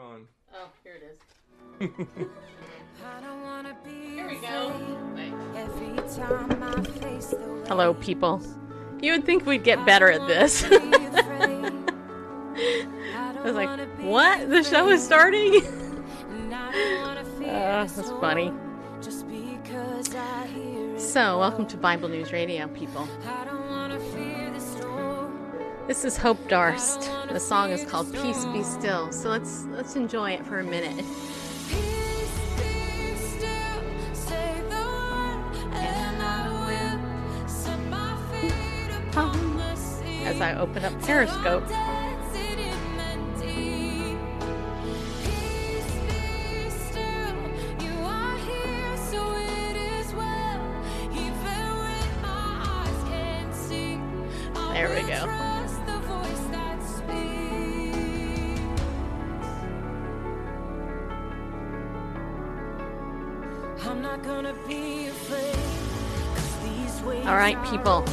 Oh, here it is. Here we go. Thanks. Hello, people. You would think we'd get better at this. I was like, what? The show is starting? That's funny. So, welcome to Bible News Radio, people. This is Hope Darst. The song is called Peace Be Still. So let's enjoy it for a minute. As I open up Periscope. There we go. All right, people.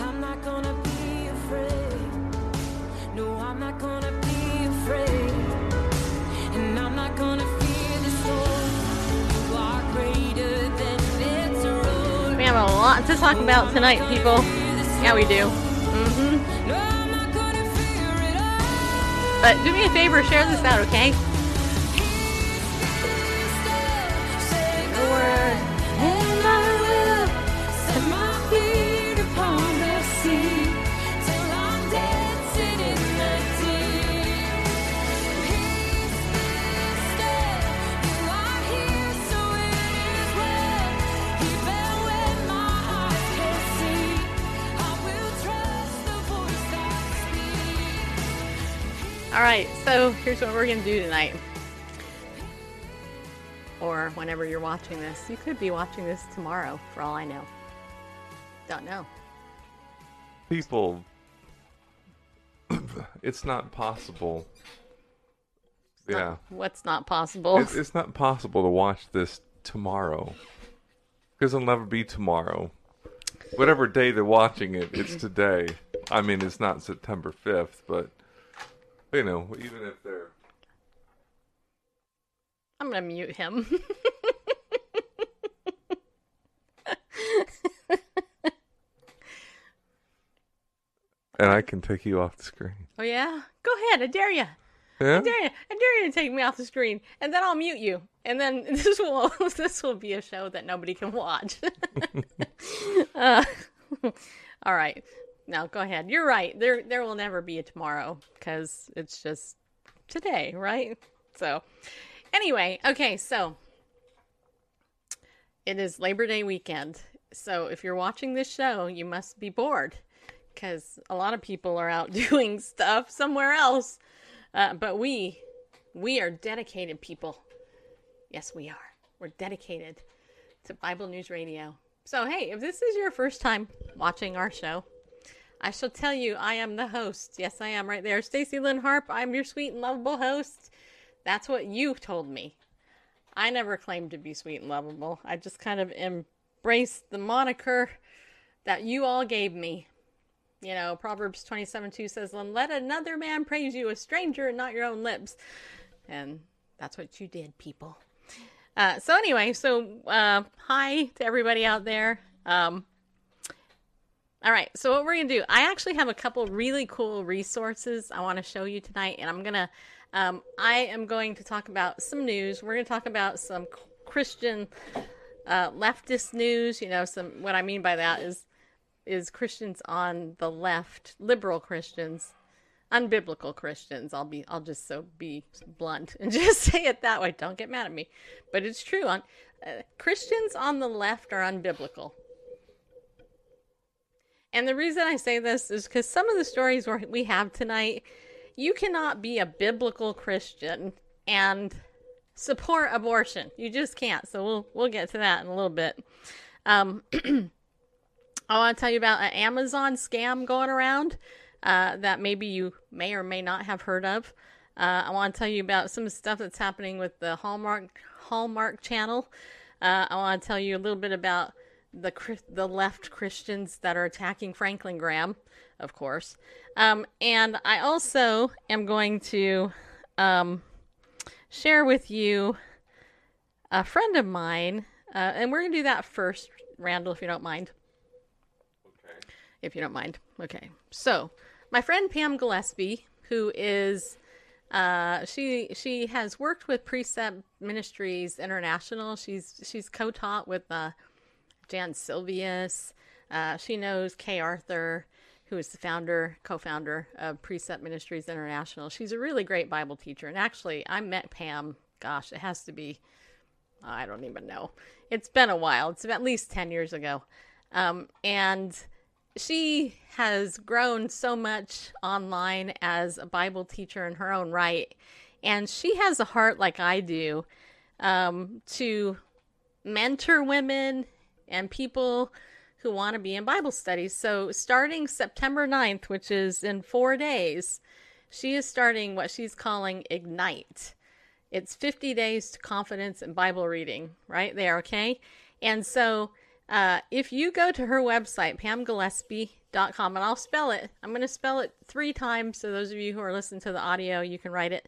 I'm not gonna be afraid. No, I'm not gonna be afraid. And I'm not gonna fear the storm. You are greater than victory. We have a lot to talk about tonight, people. Yeah, we do. Mm-hmm. No, I'm not gonna fear it all. But do me a favor, share this out, okay? Alright, so here's what we're going to do tonight. Or whenever you're watching this. You could be watching this tomorrow, for all I know. Don't know. People, it's not possible. It's yeah. Not, what's not possible? It's not possible to watch this tomorrow. Because it'll never be tomorrow. Whatever day they're watching it, it's today. I mean, it's not September 5th, but... You know, even if they're... I'm going to mute him. And I can take you off the screen. Oh, yeah? Go ahead. I dare you. Yeah? I dare you to take me off the screen. And then I'll mute you. And then this will be a show that nobody can watch. All right. No, go ahead. You're right. There will never be a tomorrow because it's just today, right? So anyway, okay, so it is Labor Day weekend. So if you're watching this show, you must be bored because a lot of people are out doing stuff somewhere else. But we are dedicated people. Yes, we are. We're dedicated to Bible News Radio. So, hey, if this is your first time watching our show, I shall tell you, I am the host. Yes, I am right there. Stacey Lynn Harp, I'm your sweet and lovable host. That's what you told me. I never claimed to be sweet and lovable. I just kind of embraced the moniker that you all gave me. You know, Proverbs 27:2 says, let another man praise you, a stranger and not your own lips. And that's what you did, people. So anyway, hi to everybody out there. All right, so what we're going to do, I actually have a couple really cool resources I want to show you tonight, and I am going to talk about some news. We're going to talk about some Christian leftist news. You know, some what I mean by that is Christians on the left, liberal Christians unbiblical Christians. I'll just so be blunt and just say it that way. Don't get mad at me, but it's true. Christians on the left are unbiblical. And the reason I say this is because some of the stories we have tonight, you cannot be a biblical Christian and support abortion. You just can't. So we'll get to that in a little bit. I want to tell you about an Amazon scam going around that maybe you may or may not have heard of. I want to tell you about some stuff that's happening with the Hallmark Channel. I want to tell you a little bit about the left Christians that are attacking Franklin Graham, of course. And I also am going to share with you a friend of mine, and we're going to do that first, Randall, if you don't mind. If you don't mind. Okay. So my friend Pam Gillespie, who is, she has worked with Precept Ministries International. She's co-taught with, Jan Silvius. She knows Kay Arthur, who is the co-founder of Precept Ministries International. She's a really great Bible teacher. And actually I met Pam, gosh, it has to be, I don't even know. It's been a while. It's at least 10 years ago. And she has grown so much online as a Bible teacher in her own right. And she has a heart like I do, to mentor women and people who want to be in Bible studies. So starting September 9th, which is in 4 days, she is starting what she's calling Ignite. It's 50 days to confidence in Bible reading, right there. Okay. And so, if you go to her website, PamGillespie.com, and I'll spell it. I'm going to spell it 3 times. So those of you who are listening to the audio, you can write it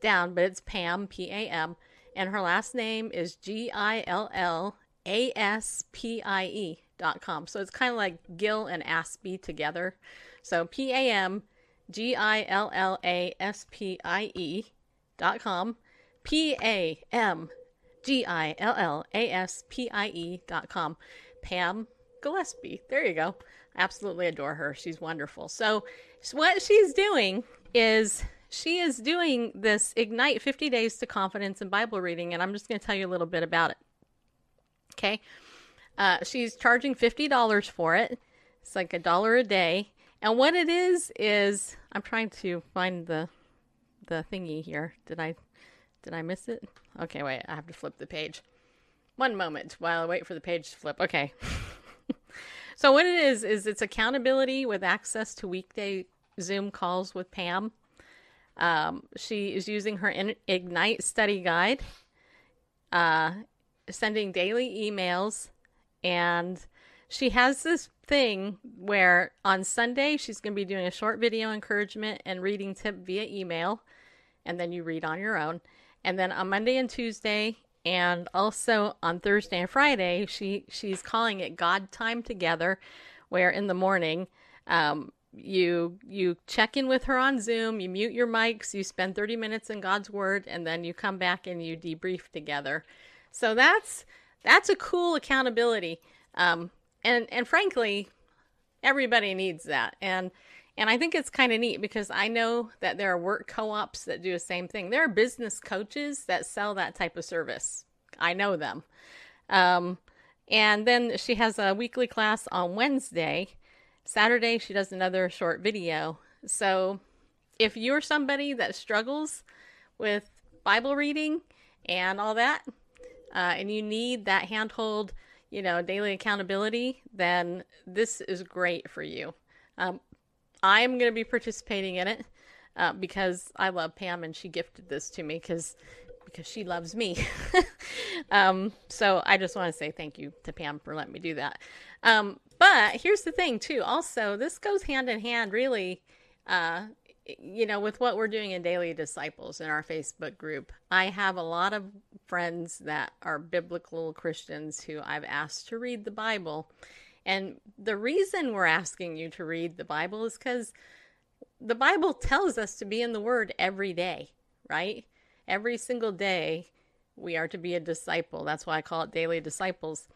down, but it's Pam, P-A-M, and her last name is GILLASPIE.com. So it's kind of like Gill and Aspie together. So PAMGILLASPIE.com, PAMGILLASPIE.com. Pam Gillespie. There you go. I absolutely adore her. She's wonderful. So what she's doing is she is doing this Ignite 50 Days to Confidence in Bible Reading. And I'm just going to tell you a little bit about it. Okay. She's charging $50 for it. It's like $1 a day. And what it is I'm trying to find the thingy here. Did I miss it? Okay, wait, I have to flip the page. One moment while I wait for the page to flip. Okay. So what it is it's accountability with access to weekday Zoom calls with Pam. She is using her Ignite study guide, sending daily emails. And she has this thing where on Sunday, she's going to be doing a short video encouragement and reading tip via email. And then you read on your own. And then on Monday and Tuesday, and also on Thursday and Friday, she's calling it God Time Together, where in the morning, you check in with her on Zoom, you mute your mics, you spend 30 minutes in God's Word, and then you come back and you debrief together. So that's a cool accountability. And frankly, everybody needs that. And I think it's kind of neat because I know that there are work co-ops that do the same thing. There are business coaches that sell that type of service. I know them. And then she has a weekly class on Wednesday. Saturday, she does another short video. So if you're somebody that struggles with Bible reading and all that, and you need that handhold, you know, daily accountability, then this is great for you. I'm going to be participating in it because I love Pam and she gifted this to me because she loves me. So I just want to say thank you to Pam for letting me do that. But here's the thing too. Also, this goes hand in hand really, with what we're doing in Daily Disciples in our Facebook group. I have a lot of friends that are biblical Christians who I've asked to read the Bible. And the reason we're asking you to read the Bible is because the Bible tells us to be in the Word every day, right? Every single day, we are to be a disciple. That's why I call it Daily Disciples.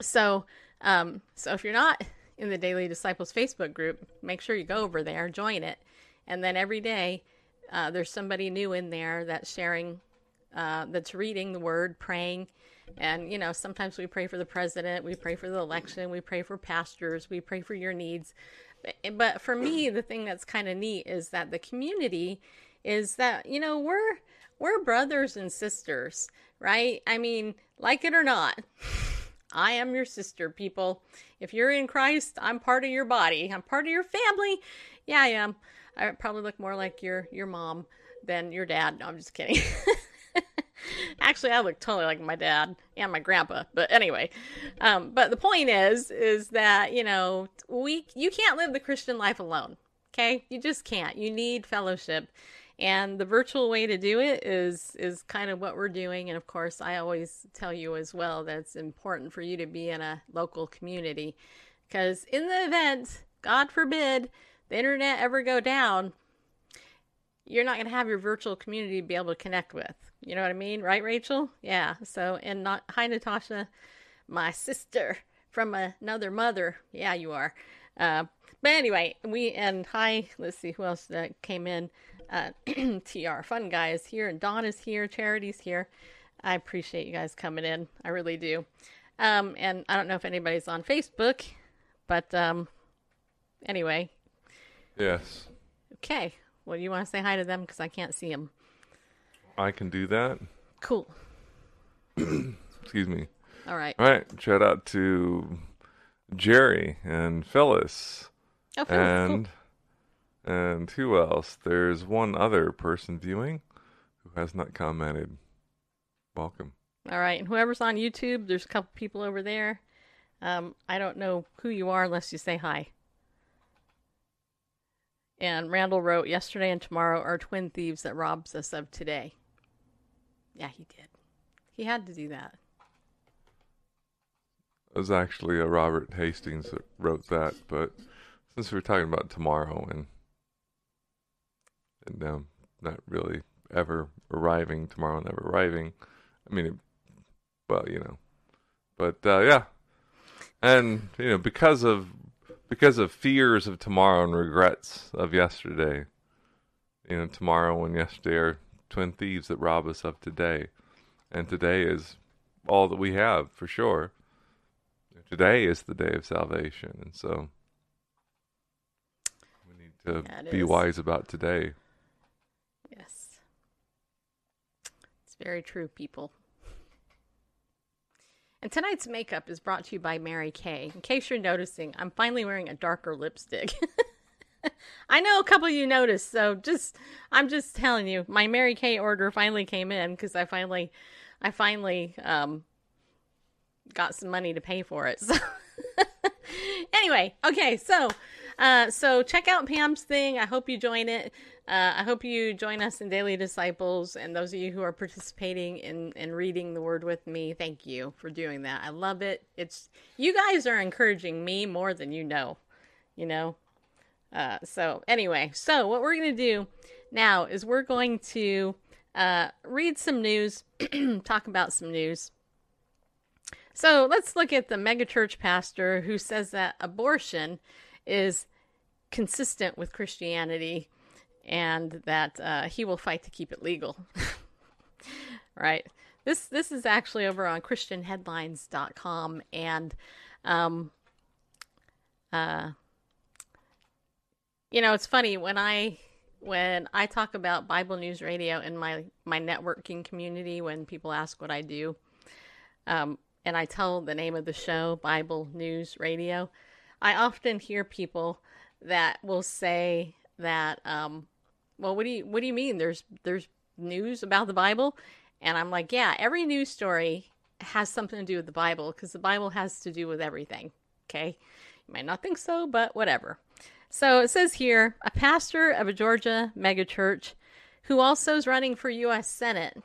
So if you're not in the Daily Disciples Facebook group, make sure you go over there, join it. And then every day, there's somebody new in there that's sharing, that's reading the word, praying. And, you know, sometimes we pray for the president, we pray for the election, we pray for pastors, we pray for your needs. But for me, the thing that's kind of neat is that the community is that, you know, we're brothers and sisters, right? I mean, like it or not, I am your sister, people. If you're in Christ, I'm part of your body. I'm part of your family. Yeah, I am. I probably look more like your mom than your dad. No, I'm just kidding. Actually, I look totally like my dad and my grandpa. But anyway, but the point is that, you know, you can't live the Christian life alone. Okay, you just can't. You need fellowship. And the virtual way to do it is kind of what we're doing. And of course, I always tell you as well that it's important for you to be in a local community, because in the event, God forbid, the internet ever go down, you're not going to have your virtual community to be able to connect with. You know what I mean? Right, Rachel? Yeah. So, and not, hi, Natasha, my sister from another mother. Yeah, you are. But anyway, hi, let's see who else that came in. TR Fun Guy is here, and Dawn is here, Charity's here. I appreciate you guys coming in. I really do. And I don't know if anybody's on Facebook, but anyway. Yes. Okay. Well, you want to say hi to them because I can't see them. I can do that. Cool. Excuse me. All right. Shout out to Jerry and Phyllis. Oh, Phyllis. And cool. And who else? There's one other person viewing who has not commented. Welcome. All right. And whoever's on YouTube, there's a couple people over there. I don't know who you are unless you say hi. And Randall wrote, yesterday and tomorrow are twin thieves that robs us of today. Yeah, he did. He had to do that. It was actually a Robert Hastings that wrote that, but since we're talking about tomorrow and not really ever arriving, tomorrow never arriving. I mean, well, you know, but yeah, and you know, because of fears of tomorrow and regrets of yesterday, you know, tomorrow and yesterday are twin thieves that rob us of today, and today is all that we have for sure. Today is the day of salvation, and so we need to be wise about today. Yes. It's very true, people. And tonight's makeup is brought to you by Mary Kay. In case you're noticing, I'm finally wearing a darker lipstick. I know a couple of you noticed, so I'm just telling you, my Mary Kay order finally came in because I finally got some money to pay for it. So anyway, okay, so check out Pam's thing. I hope you join it. I hope you join us in Daily Disciples, and those of you who are participating in reading the Word with me, thank you for doing that. I love it. It's, you guys are encouraging me more than you know, you know. So anyway, so what we're going to do now is we're going to read some news, talk about some news. So let's look at the megachurch pastor who says that abortion is consistent with Christianity and that he will fight to keep it legal. Right. This is actually over on ChristianHeadlines.com, and you know, it's funny when I talk about Bible News Radio in my networking community, when people ask what I do, and I tell the name of the show, Bible News Radio, I often hear people that will say that, well, what do you mean? There's news about the Bible? And I'm like, yeah, every news story has something to do with the Bible, because the Bible has to do with everything. Okay. You might not think so, but whatever. So it says here, a pastor of a Georgia megachurch who also is running for U.S. Senate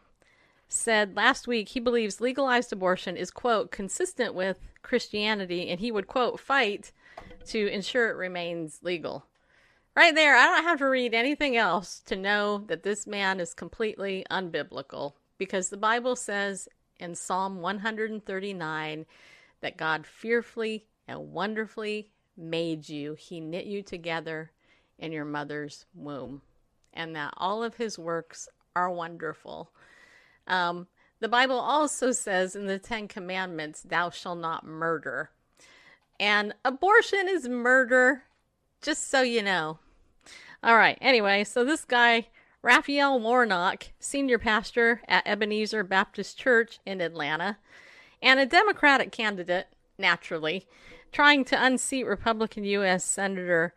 said last week he believes legalized abortion is, quote, consistent with Christianity, and he would, quote, fight to ensure it remains legal. Right there, I don't have to read anything else to know that this man is completely unbiblical, because the Bible says in Psalm 139 that God fearfully and wonderfully made you. He knit you together in your mother's womb, and that all of his works are wonderful. The Bible also says in the Ten Commandments, thou shalt not murder. And abortion is murder, just so you know. All right, anyway, so this guy, Raphael Warnock, senior pastor at Ebenezer Baptist Church in Atlanta, and a Democratic candidate, naturally, trying to unseat Republican U.S. Senator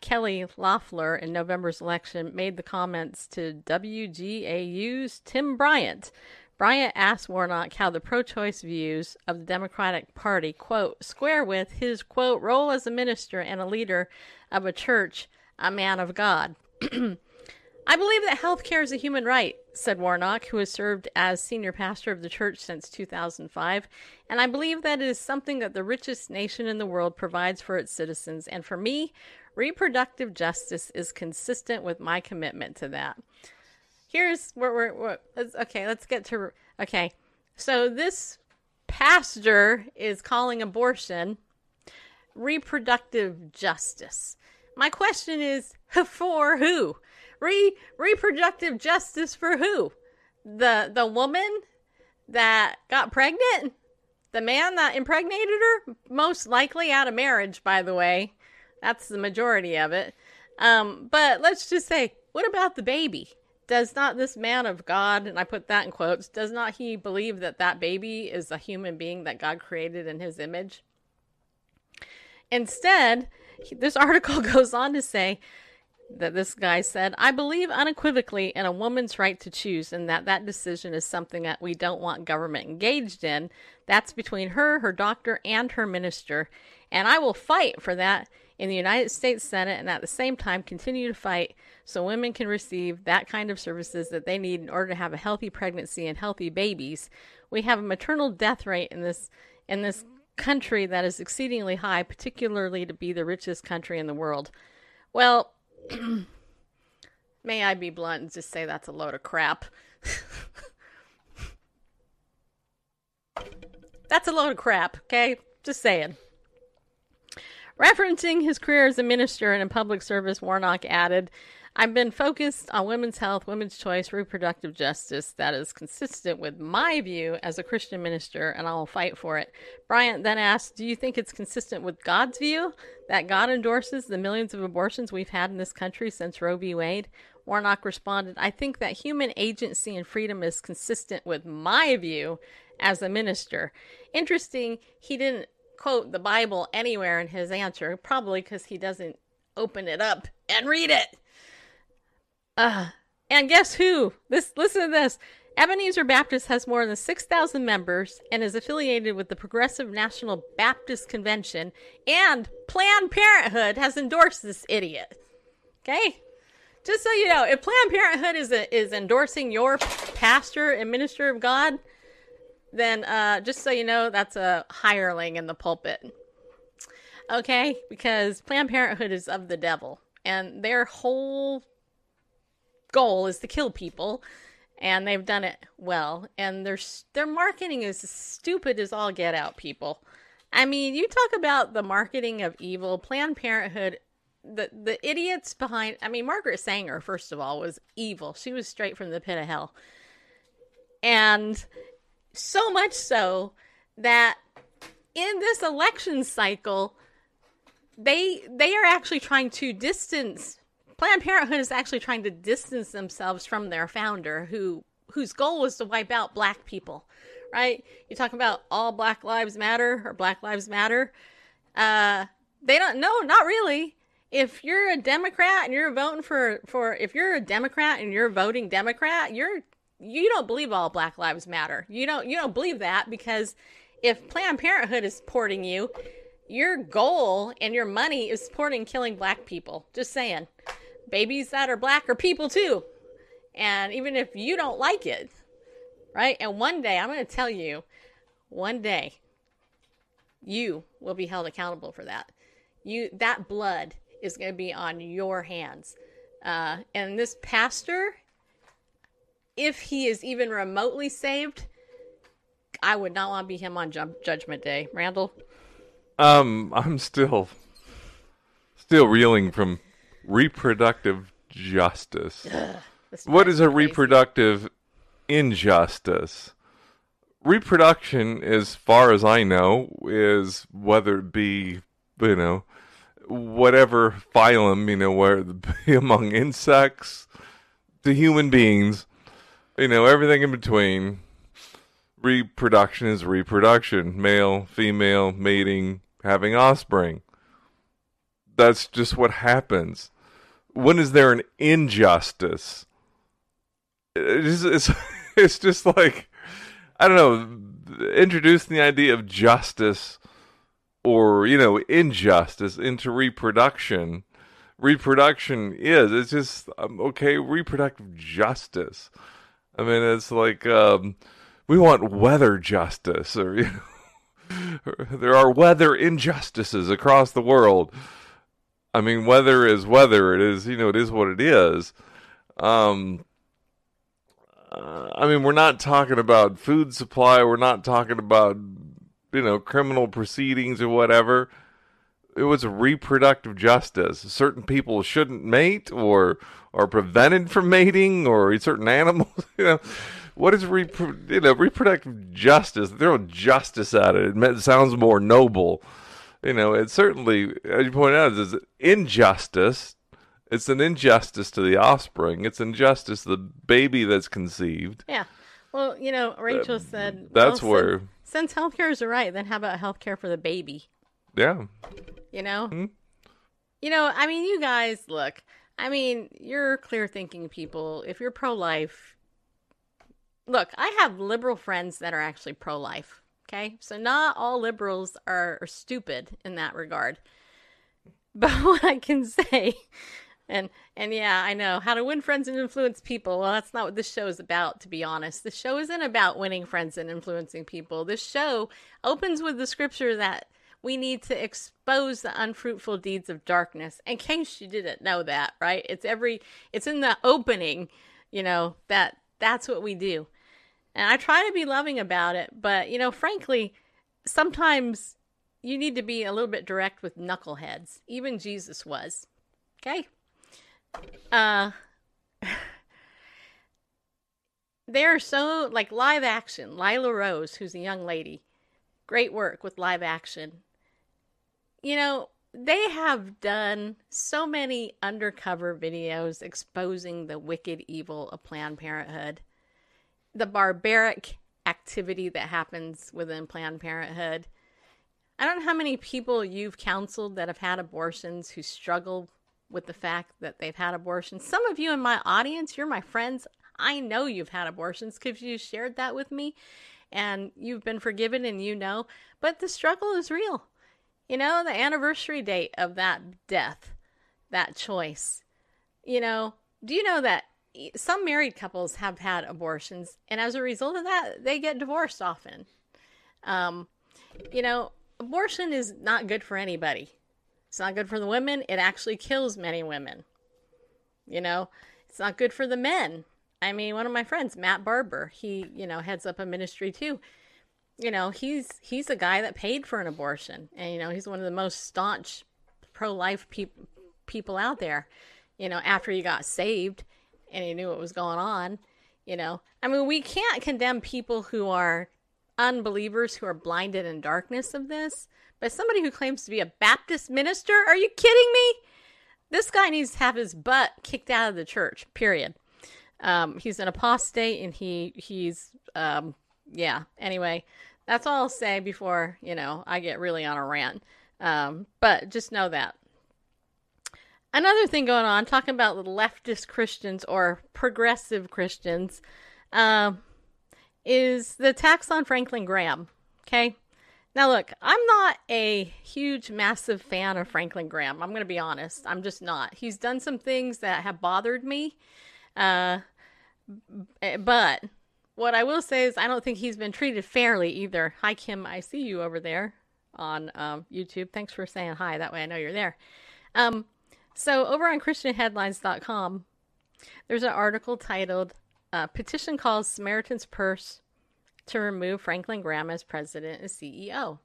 Kelly Loeffler in November's election, made the comments to WGAU's Tim Bryant. Bryant asked Warnock how the pro-choice views of the Democratic Party, quote, square with his, quote, role as a minister and a leader of a church, a man of God. I believe that health care is a human right, said Warnock, who has served as senior pastor of the church since 2005, and I believe that it is something that the richest nation in the world provides for its citizens, and for me, reproductive justice is consistent with my commitment to that. Here's where okay, so this pastor is calling abortion reproductive justice. My question is, for who? Reproductive justice for who? The woman that got pregnant? The man that impregnated her? Most likely out of marriage, by the way. That's the majority of it. But let's just say, what about the baby? Does not this man of God, and I put that in quotes, does not he believe that that baby is a human being that God created in his image? Instead, this article goes on to say that this guy said, I believe unequivocally in a woman's right to choose, and that decision is something that we don't want government engaged in. That's between her, her doctor, and her minister. And I will fight for that in the United States Senate, and at the same time continue to fight so women can receive that kind of services that they need in order to have a healthy pregnancy and healthy babies. We have a maternal death rate in this country that is exceedingly high, particularly to be the richest country in the world. Well, may I be blunt and just say that's a load of crap. That's a load of crap, okay? Just saying. Referencing his career as a minister and in public service, Warnock added, I've been focused on women's health, women's choice, reproductive justice that is consistent with my view as a Christian minister, and I'll fight for it. Bryant then asked, do you think it's consistent with God's view that God endorses the millions of abortions we've had in this country since Roe v. Wade? Warnock responded, I think that human agency and freedom is consistent with my view as a minister. Interesting, he didn't quote the Bible anywhere in his answer, probably because he doesn't open it up and read it. And guess who? Listen to this. Ebenezer Baptist has more than 6,000 members and is affiliated with the Progressive National Baptist Convention, and Planned Parenthood has endorsed this idiot. Okay? Just so you know, if Planned Parenthood is endorsing your pastor and minister of God, then just so you know, that's a hireling in the pulpit. Okay? Because Planned Parenthood is of the devil, and their whole goal is to kill people, and they've done it well, and their marketing is as stupid as all get out, people. I mean, you talk about the marketing of evil. Planned Parenthood, the idiots behind, I mean, Margaret Sanger, first of all, was evil. She was straight from the pit of hell, and so much so that in this election cycle, they are actually trying to distance Planned Parenthood is actually trying to distance themselves from their founder, whose goal was to wipe out black people, right? You talk about all Black Lives Matter or Black Lives Matter. They don't, no, not really. If you're a Democrat and you're voting if you're a Democrat and you're voting Democrat, you don't believe all Black Lives Matter. You don't believe that, because if Planned Parenthood is supporting you, your goal and your money is supporting killing black people. Just saying. Babies that are black are people too. And even if you don't like it, right? And one day, I'm going to tell you, one day you will be held accountable for that. That blood is going to be on your hands. And this pastor, if he is even remotely saved, I would not want to be him on Judgment Day. Randall? I'm still Still reeling from reproductive justice. Ugh, what is a crazy. Reproductive injustice? Reproduction, as far as I know, is whether it be, you know, whatever phylum, you know, where it be among insects to human beings, you know, everything in between. Reproduction is reproduction. Male, female, mating, having offspring. That's just what happens. When is there an injustice? It's just like, I don't know, introducing the idea of justice or, you know, injustice into reproduction. Reproduction is, it's just, okay, reproductive justice. I mean, it's like, we want weather justice, or, you know, there are weather injustices across the world. I mean, weather is weather. It is, you know, it is what it is. I mean, we're not talking about food supply. We're not talking about, you know, criminal proceedings or whatever. It was reproductive justice. Certain people shouldn't mate or are prevented from mating, or certain animals, you know. What is reproductive justice? Throw justice at it. It sounds more noble. You know, it certainly, as you point out, is injustice. It's an injustice to the offspring. It's injustice to the baby that's conceived. Yeah. Well, you know, Rachel said, that's well, where. Since healthcare is a right, then how about healthcare for the baby? Yeah. You know? Mm-hmm. You know, I mean, you guys, look, I mean, you're clear thinking people. If you're pro-life, look, I have liberal friends that are actually pro-life. Okay, so not all liberals are stupid in that regard. But what I can say, and yeah, I know, how to win friends and influence people. Well, that's not what this show is about, to be honest. The show isn't about winning friends and influencing people. This show opens with the scripture that we need to expose the unfruitful deeds of darkness. In case you didn't know that, right? It's in the opening, you know, that's what we do. And I try to be loving about it, but, you know, frankly, sometimes you need to be a little bit direct with knuckleheads. Even Jesus was. Okay? They're so, like, Live Action. Lila Rose, who's a young lady. Great work with Live Action. You know, they have done so many undercover videos exposing the wicked evil of Planned Parenthood. The barbaric activity that happens within Planned Parenthood. I don't know how many people you've counseled that have had abortions who struggle with the fact that they've had abortions. Some of you in my audience, you're my friends. I know you've had abortions because you shared that with me and you've been forgiven and you know, but the struggle is real. You know, the anniversary date of that death, that choice, you know, do you know that some married couples have had abortions, and as a result of that, they get divorced often. You know, abortion is not good for anybody. It's not good for the women. It actually kills many women. You know, it's not good for the men. I mean, one of my friends, Matt Barber, he, you know, heads up a ministry too. You know, he's a guy that paid for an abortion, and, you know, he's one of the most staunch pro-life people out there. You know, after he got saved, and he knew what was going on, you know. I mean, we can't condemn people who are unbelievers, who are blinded in darkness of this. But somebody who claims to be a Baptist minister, are you kidding me? This guy needs to have his butt kicked out of the church, period. He's an apostate, and he's yeah. Anyway, that's all I'll say before, you know, I get really on a rant. But just know that. Another thing going on, talking about leftist Christians or progressive Christians, is the tax on Franklin Graham, okay? Now, look, I'm not a huge, massive fan of Franklin Graham. I'm going to be honest. I'm just not. He's done some things that have bothered me, but what I will say is I don't think he's been treated fairly either. Hi, Kim, I see you over there on YouTube. Thanks for saying hi. That way I know you're there. So over on ChristianHeadlines.com, there's an article titled, Petition Calls Samaritan's Purse to Remove Franklin Graham as President and CEO.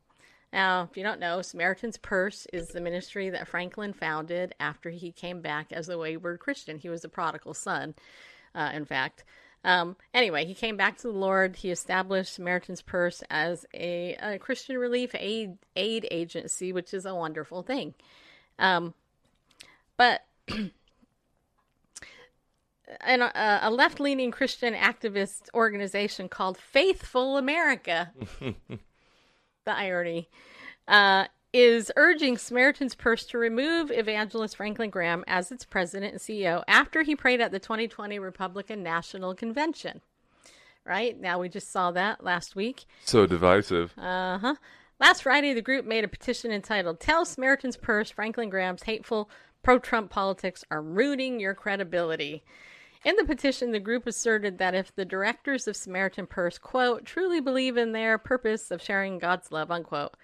Now, if you don't know, Samaritan's Purse is the ministry that Franklin founded after he came back as a wayward Christian. He was the prodigal son, in fact. Anyway, he came back to the Lord. He established Samaritan's Purse as a Christian relief aid agency, which is a wonderful thing. But a left-leaning Christian activist organization called Faithful America, the irony, is urging Samaritan's Purse to remove evangelist Franklin Graham as its president and CEO after he prayed at the 2020 Republican National Convention. Right? Now, we just saw that last week. So divisive. Uh-huh. Last Friday, the group made a petition entitled, "Tell Samaritan's Purse Franklin Graham's hateful pro-Trump politics are ruining your credibility." In the petition, the group asserted that if the directors of Samaritan Purse, quote, "truly believe in their purpose of sharing God's love," unquote,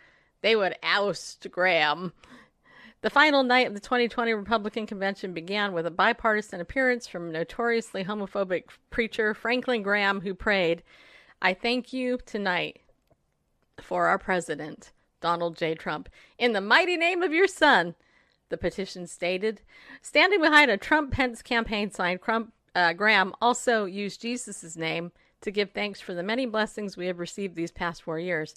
they would oust Graham. The final night of the 2020 Republican Convention began with a bipartisan appearance from notoriously homophobic preacher Franklin Graham, who prayed, "I thank you tonight for our president, Donald J. Trump, in the mighty name of your son," the petition stated. Standing behind a Trump-Pence campaign sign, Graham also used Jesus' name to give thanks for the many blessings we have received these past 4 years.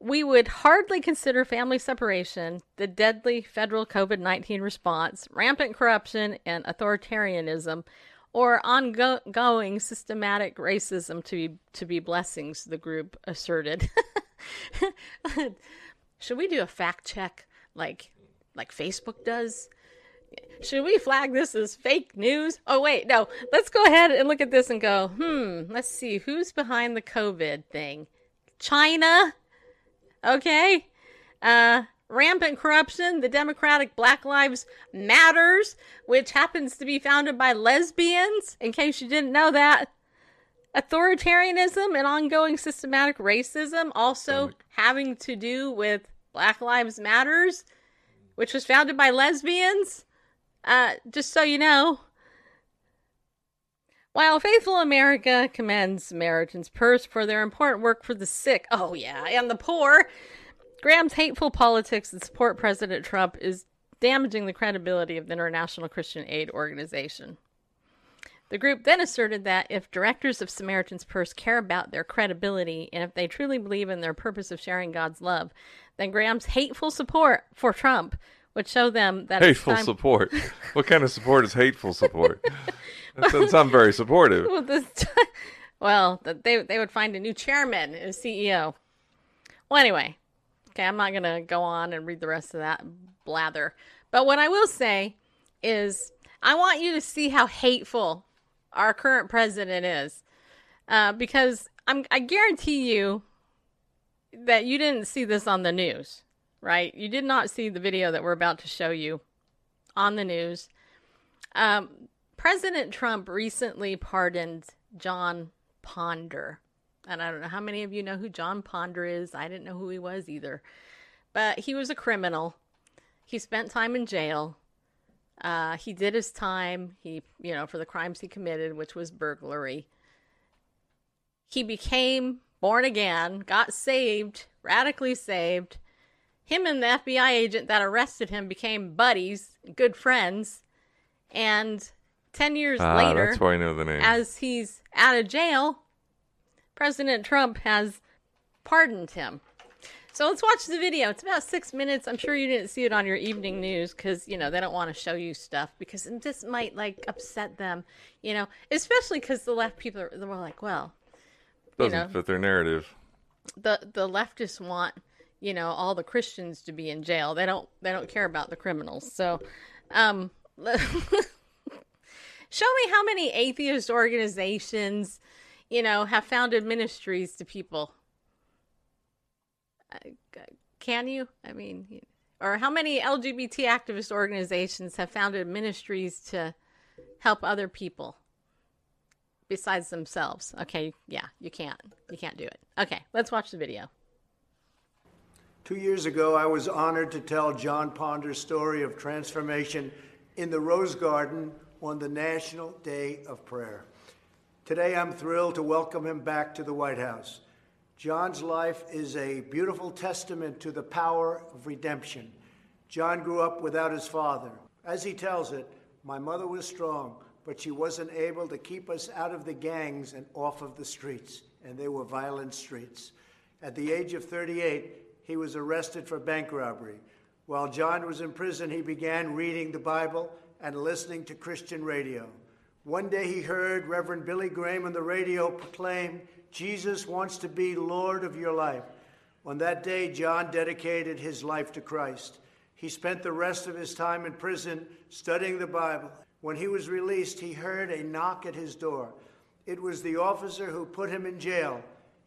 "We would hardly consider family separation, the deadly federal COVID-19 response, rampant corruption and authoritarianism, or ongoing systematic racism to be blessings," the group asserted. Should we do a fact check like Facebook does? Should we flag this as fake news? Oh, wait, no. Let's go ahead and look at this and go, let's see. Who's behind the COVID thing? China? Okay. Rampant corruption, the Democratic Black Lives Matters, which happens to be founded by lesbians, in case you didn't know that. Authoritarianism and ongoing systematic racism, also having to do with Black Lives Matters, which was founded by lesbians. Just so you know. While Faithful America commends Samaritan's Purse for their important work for the sick, oh yeah, and the poor, Graham's hateful politics that support President Trump is damaging the credibility of the International Christian Aid Organization. The group then asserted that if directors of Samaritan's Purse care about their credibility and if they truly believe in their purpose of sharing God's love, then Graham's hateful support for Trump would show them that hateful it's time... support. What kind of support is hateful support? That doesn't sound very supportive. Well, they would find a new chairman and CEO. Well, anyway, okay, I'm not gonna go on and read the rest of that blather. But what I will say is, I want you to see how hateful our current president is, because I guarantee you that you didn't see this on the news. Right? You did not see the video that we're about to show you on the news. President Trump recently pardoned John Ponder. And I don't know how many of you know who John Ponder is. I didn't know who he was either. But he was a criminal. He spent time in jail. He did his time, for the crimes he committed, which was burglary. He became born again, got saved, radically saved. Him and the FBI agent that arrested him became buddies, good friends, and 10 years later, that's why I know the name. As he's out of jail, President Trump has pardoned him. So let's watch the video. It's about 6 minutes. I'm sure you didn't see it on your evening news because, they don't want to show you stuff because this might, upset them, especially because the left people were like, well, doesn't fit their narrative. The leftists want... all the Christians to be in jail. They don't care about the criminals. So, show me how many atheist organizations, have founded ministries to people. Can you? I mean, or how many LGBT activist organizations have founded ministries to help other people besides themselves? Okay, yeah, you can't do it. Okay, let's watch the video. 2 years ago, I was honored to tell John Ponder's story of transformation in the Rose Garden on the National Day of Prayer. Today, I'm thrilled to welcome him back to the White House. John's life is a beautiful testament to the power of redemption. John grew up without his father. As he tells it, my mother was strong, but she wasn't able to keep us out of the gangs and off of the streets, and they were violent streets. At the age of 38, he was arrested for bank robbery. While John was in prison, he began reading the Bible and listening to Christian radio. One day he heard Reverend Billy Graham on the radio proclaim, Jesus wants to be Lord of your life. On that day, John dedicated his life to Christ. He spent the rest of his time in prison studying the Bible. When he was released, he heard a knock at his door. It was the officer who put him in jail,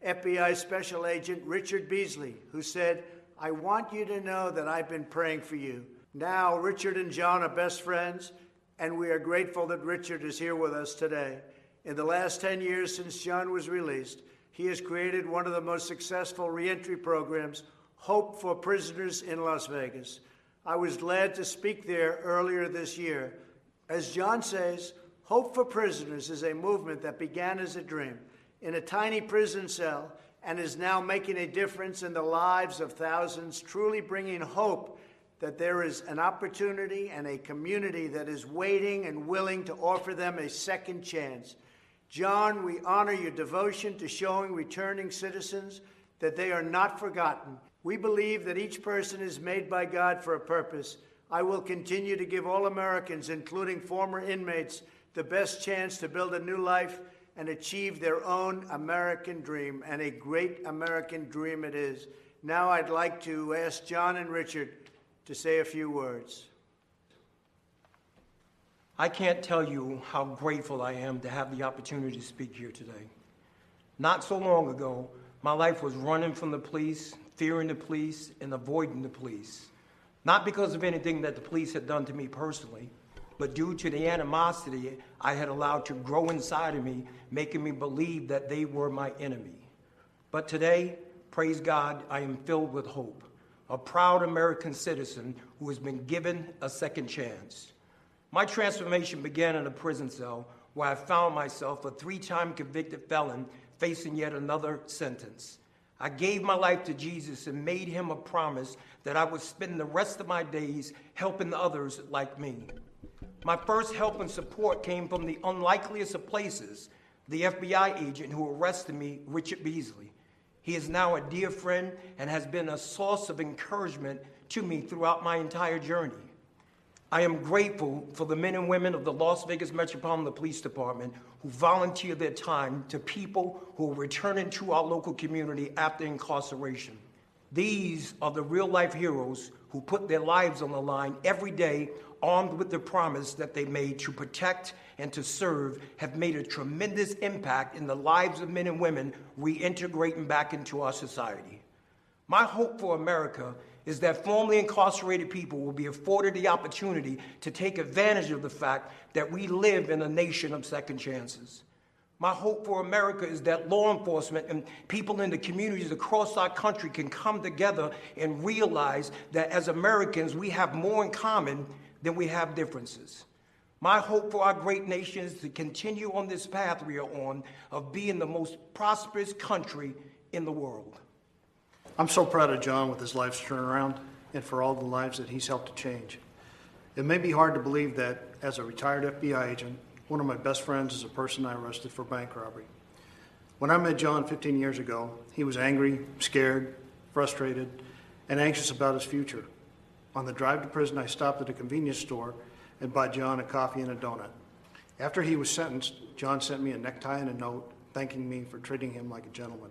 FBI Special Agent Richard Beasley, who said, I want you to know that I've been praying for you. Now, Richard and John are best friends, and we are grateful that Richard is here with us today. In the last 10 years since John was released, he has created one of the most successful reentry programs, Hope for Prisoners in Las Vegas. I was glad to speak there earlier this year. As John says, Hope for Prisoners is a movement that began as a dream in a tiny prison cell and is now making a difference in the lives of thousands, truly bringing hope that there is an opportunity and a community that is waiting and willing to offer them a second chance. John, we honor your devotion to showing returning citizens that they are not forgotten. We believe that each person is made by God for a purpose. I will continue to give all Americans, including former inmates, the best chance to build a new life and achieve their own American dream, and a great American dream it is. Now I'd like to ask John and Richard to say a few words. I can't tell you how grateful I am to have the opportunity to speak here today. Not so long ago, my life was running from the police, fearing the police, and avoiding the police. Not because of anything that the police had done to me personally, but due to the animosity I had allowed to grow inside of me, making me believe that they were my enemy. But today, praise God, I am filled with hope, a proud American citizen who has been given a second chance. My transformation began in a prison cell where I found myself a 3-time convicted felon facing yet another sentence. I gave my life to Jesus and made him a promise that I would spend the rest of my days helping others like me. My first help and support came from the unlikeliest of places, the FBI agent who arrested me, Richard Beasley. He is now a dear friend and has been a source of encouragement to me throughout my entire journey. I am grateful for the men and women of the Las Vegas Metropolitan Police Department who volunteer their time to people who are returning to our local community after incarceration. These are the real-life heroes who put their lives on the line every day, armed with the promise that they made to protect and to serve, have made a tremendous impact in the lives of men and women reintegrating back into our society. My hope for America is that formerly incarcerated people will be afforded the opportunity to take advantage of the fact that we live in a nation of second chances. My hope for America is that law enforcement and people in the communities across our country can come together and realize that as Americans, we have more in common than we have differences. My hope for our great nation is to continue on this path we are on of being the most prosperous country in the world. I'm so proud of John with his life's turnaround and for all the lives that he's helped to change. It may be hard to believe that, as a retired FBI agent, one of my best friends is a person I arrested for bank robbery. When I met John 15 years ago, he was angry, scared, frustrated, and anxious about his future. On the drive to prison, I stopped at a convenience store and bought John a coffee and a donut. After he was sentenced, John sent me a necktie and a note thanking me for treating him like a gentleman.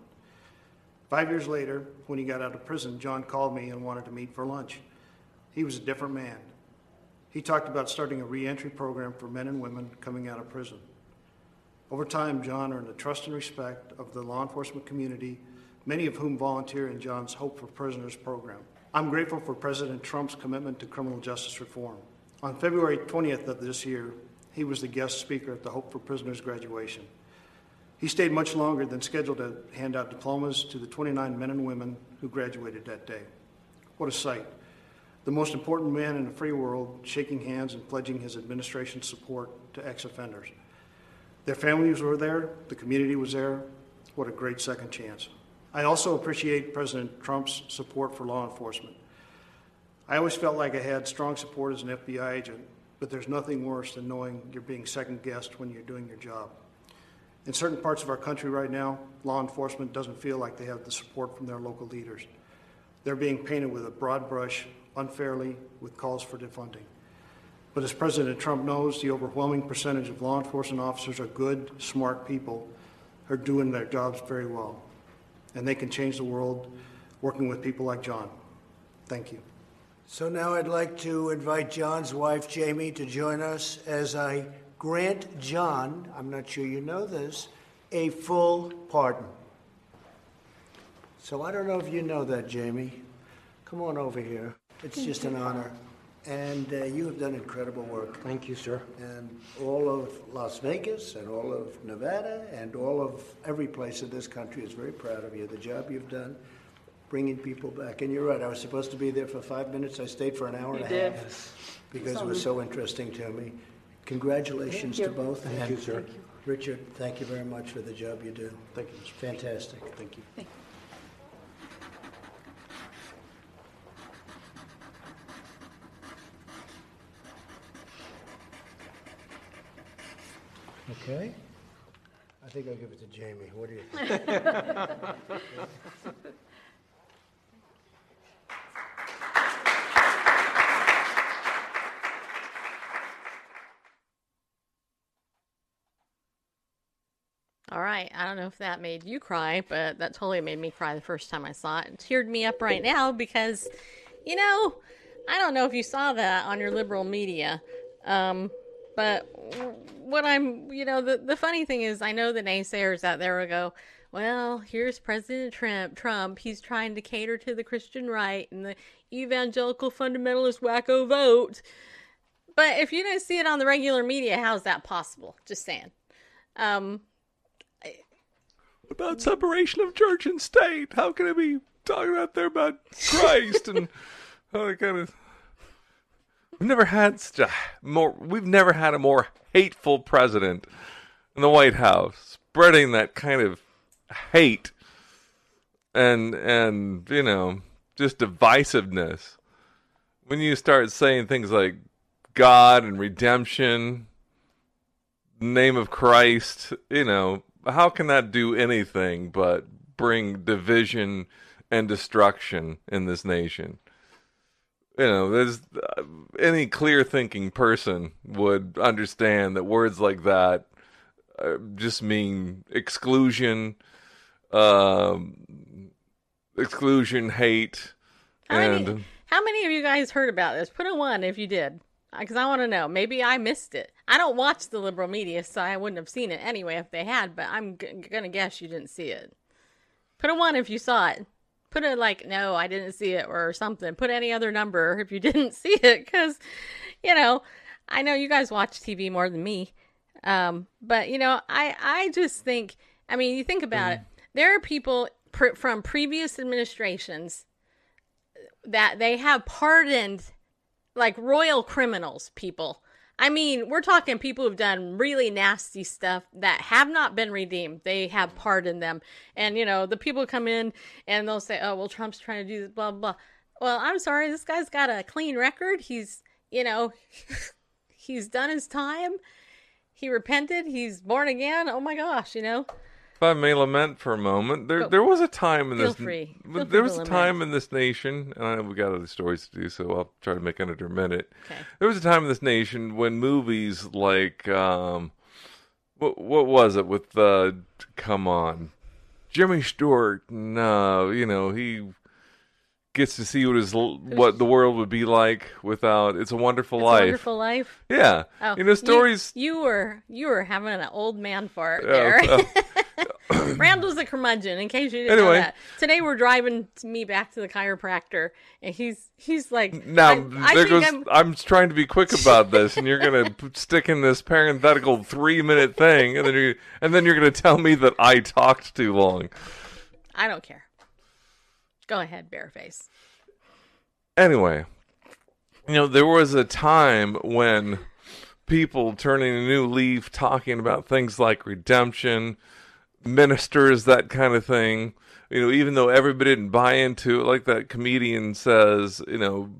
5 years later, when he got out of prison, John called me and wanted to meet for lunch. He was a different man. He talked about starting a reentry program for men and women coming out of prison. Over time, John earned the trust and respect of the law enforcement community, many of whom volunteer in John's Hope for Prisoners program. I'm grateful for President Trump's commitment to criminal justice reform. On February 20th of this year, he was the guest speaker at the Hope for Prisoners graduation. He stayed much longer than scheduled to hand out diplomas to the 29 men and women who graduated that day. What a sight. The most important man in the free world shaking hands and pledging his administration's support to ex-offenders. Their families were there, the community was there. What a great second chance. I also appreciate President Trump's support for law enforcement. I always felt like I had strong support as an FBI agent, but there's nothing worse than knowing you're being second-guessed when you're doing your job. In certain parts of our country right now, law enforcement doesn't feel like they have the support from their local leaders. They're being painted with a broad brush, unfairly, with calls for defunding. But as President Trump knows, the overwhelming percentage of law enforcement officers are good, smart people who are doing their jobs very well. And they can change the world working with people like John. Thank you. So now I'd like to invite John's wife, Jamie, to join us as I grant John, I'm not sure you know this, a full pardon. So I don't know if you know that, Jamie. Come on over here. It's just an honor. And you have done incredible work. Thank you, sir. And all of Las Vegas and all of Nevada and all of every place in this country is very proud of you. The job you've done, bringing people back. And you're right, I was supposed to be there for 5 minutes. I stayed for an hour and a half because it was so interesting to me. Congratulations to both. Thank you, sir. Thank you. Richard, thank you very much for the job you do. Thank you. It's fantastic. Thank you. Thank you. Okay. I think I'll give it to Jamie. What do you think? All right. I don't know if that made you cry, but that totally made me cry the first time I saw it. It teared me up right now because, you know, I don't know if you saw that on your liberal media, but what I'm, you know, the funny thing is I know the naysayers out there will go, well, here's President Trump. He's trying to cater to the Christian right and the evangelical fundamentalist wacko vote. But if you don't see it on the regular media, how's that possible? Just saying. What about separation of church and state? How can I be talking out there about Christ and all that kind of... We've never had a more hateful president in the White House, spreading that kind of hate and you know, just divisiveness. When you start saying things like God and redemption, name of Christ, you know, how can that do anything but bring division and destruction in this nation? You know, there's any clear-thinking person would understand that words like that just mean exclusion, hate. How many of you guys heard about this? Put a one if you did, because I want to know. Maybe I missed it. I don't watch the liberal media, so I wouldn't have seen it anyway if they had, but I'm going to guess you didn't see it. Put a one if you saw it. Put it like, no, I didn't see it, or something. Put any other number if you didn't see it, because, you know, I know you guys watch TV more than me. But, you know, I just think, I mean, you think about it. There are people from previous administrations that they have pardoned, like, royal criminals, people. I mean, we're talking people who've done really nasty stuff that have not been redeemed. They have pardoned them. And, you know, the people come in and they'll say, oh, well, Trump's trying to do this, blah, blah. Well, I'm sorry. This guy's got a clean record. He's, you know, he's done his time. He repented. He's born again. Oh, my gosh, you know. If I may lament for a moment, there was a time in this in this nation, and I know we got other stories to do, so I'll try to make it under a minute. Okay. There was a time in this nation when movies like what was it with Jimmy Stewart? No, you know, he gets to see what the world would be like without It's a Wonderful Life. Yeah, oh, you know, stories. You were having an old man fart there. Randall's a curmudgeon, in case you didn't know that. Today we're driving me back to the chiropractor, and he's like... I'm trying to be quick about this, and you're going to stick in this parenthetical 3-minute thing, and then you're going to tell me that I talked too long. I don't care. Go ahead, Bareface. Anyway, you know, there was a time when people turning a new leaf, talking about things like redemption... ministers, that kind of thing, even though everybody didn't buy into it, like that comedian says,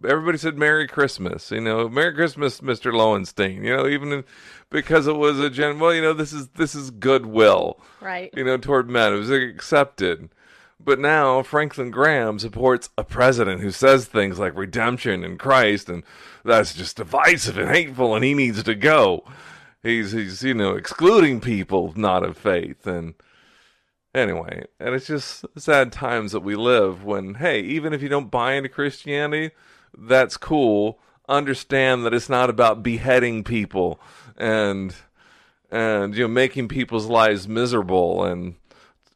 everybody said Merry Christmas, Merry Christmas, Mr. Lowenstein, even because it was a well, this is goodwill, right? Toward men. It was accepted. But now Franklin Graham supports a president who says things like redemption and Christ, and that's just divisive and hateful, and he needs to go. He's excluding people not of faith. And anyway, and it's just sad times that we live when, hey, even if you don't buy into Christianity, that's cool. Understand that it's not about beheading people and making people's lives miserable and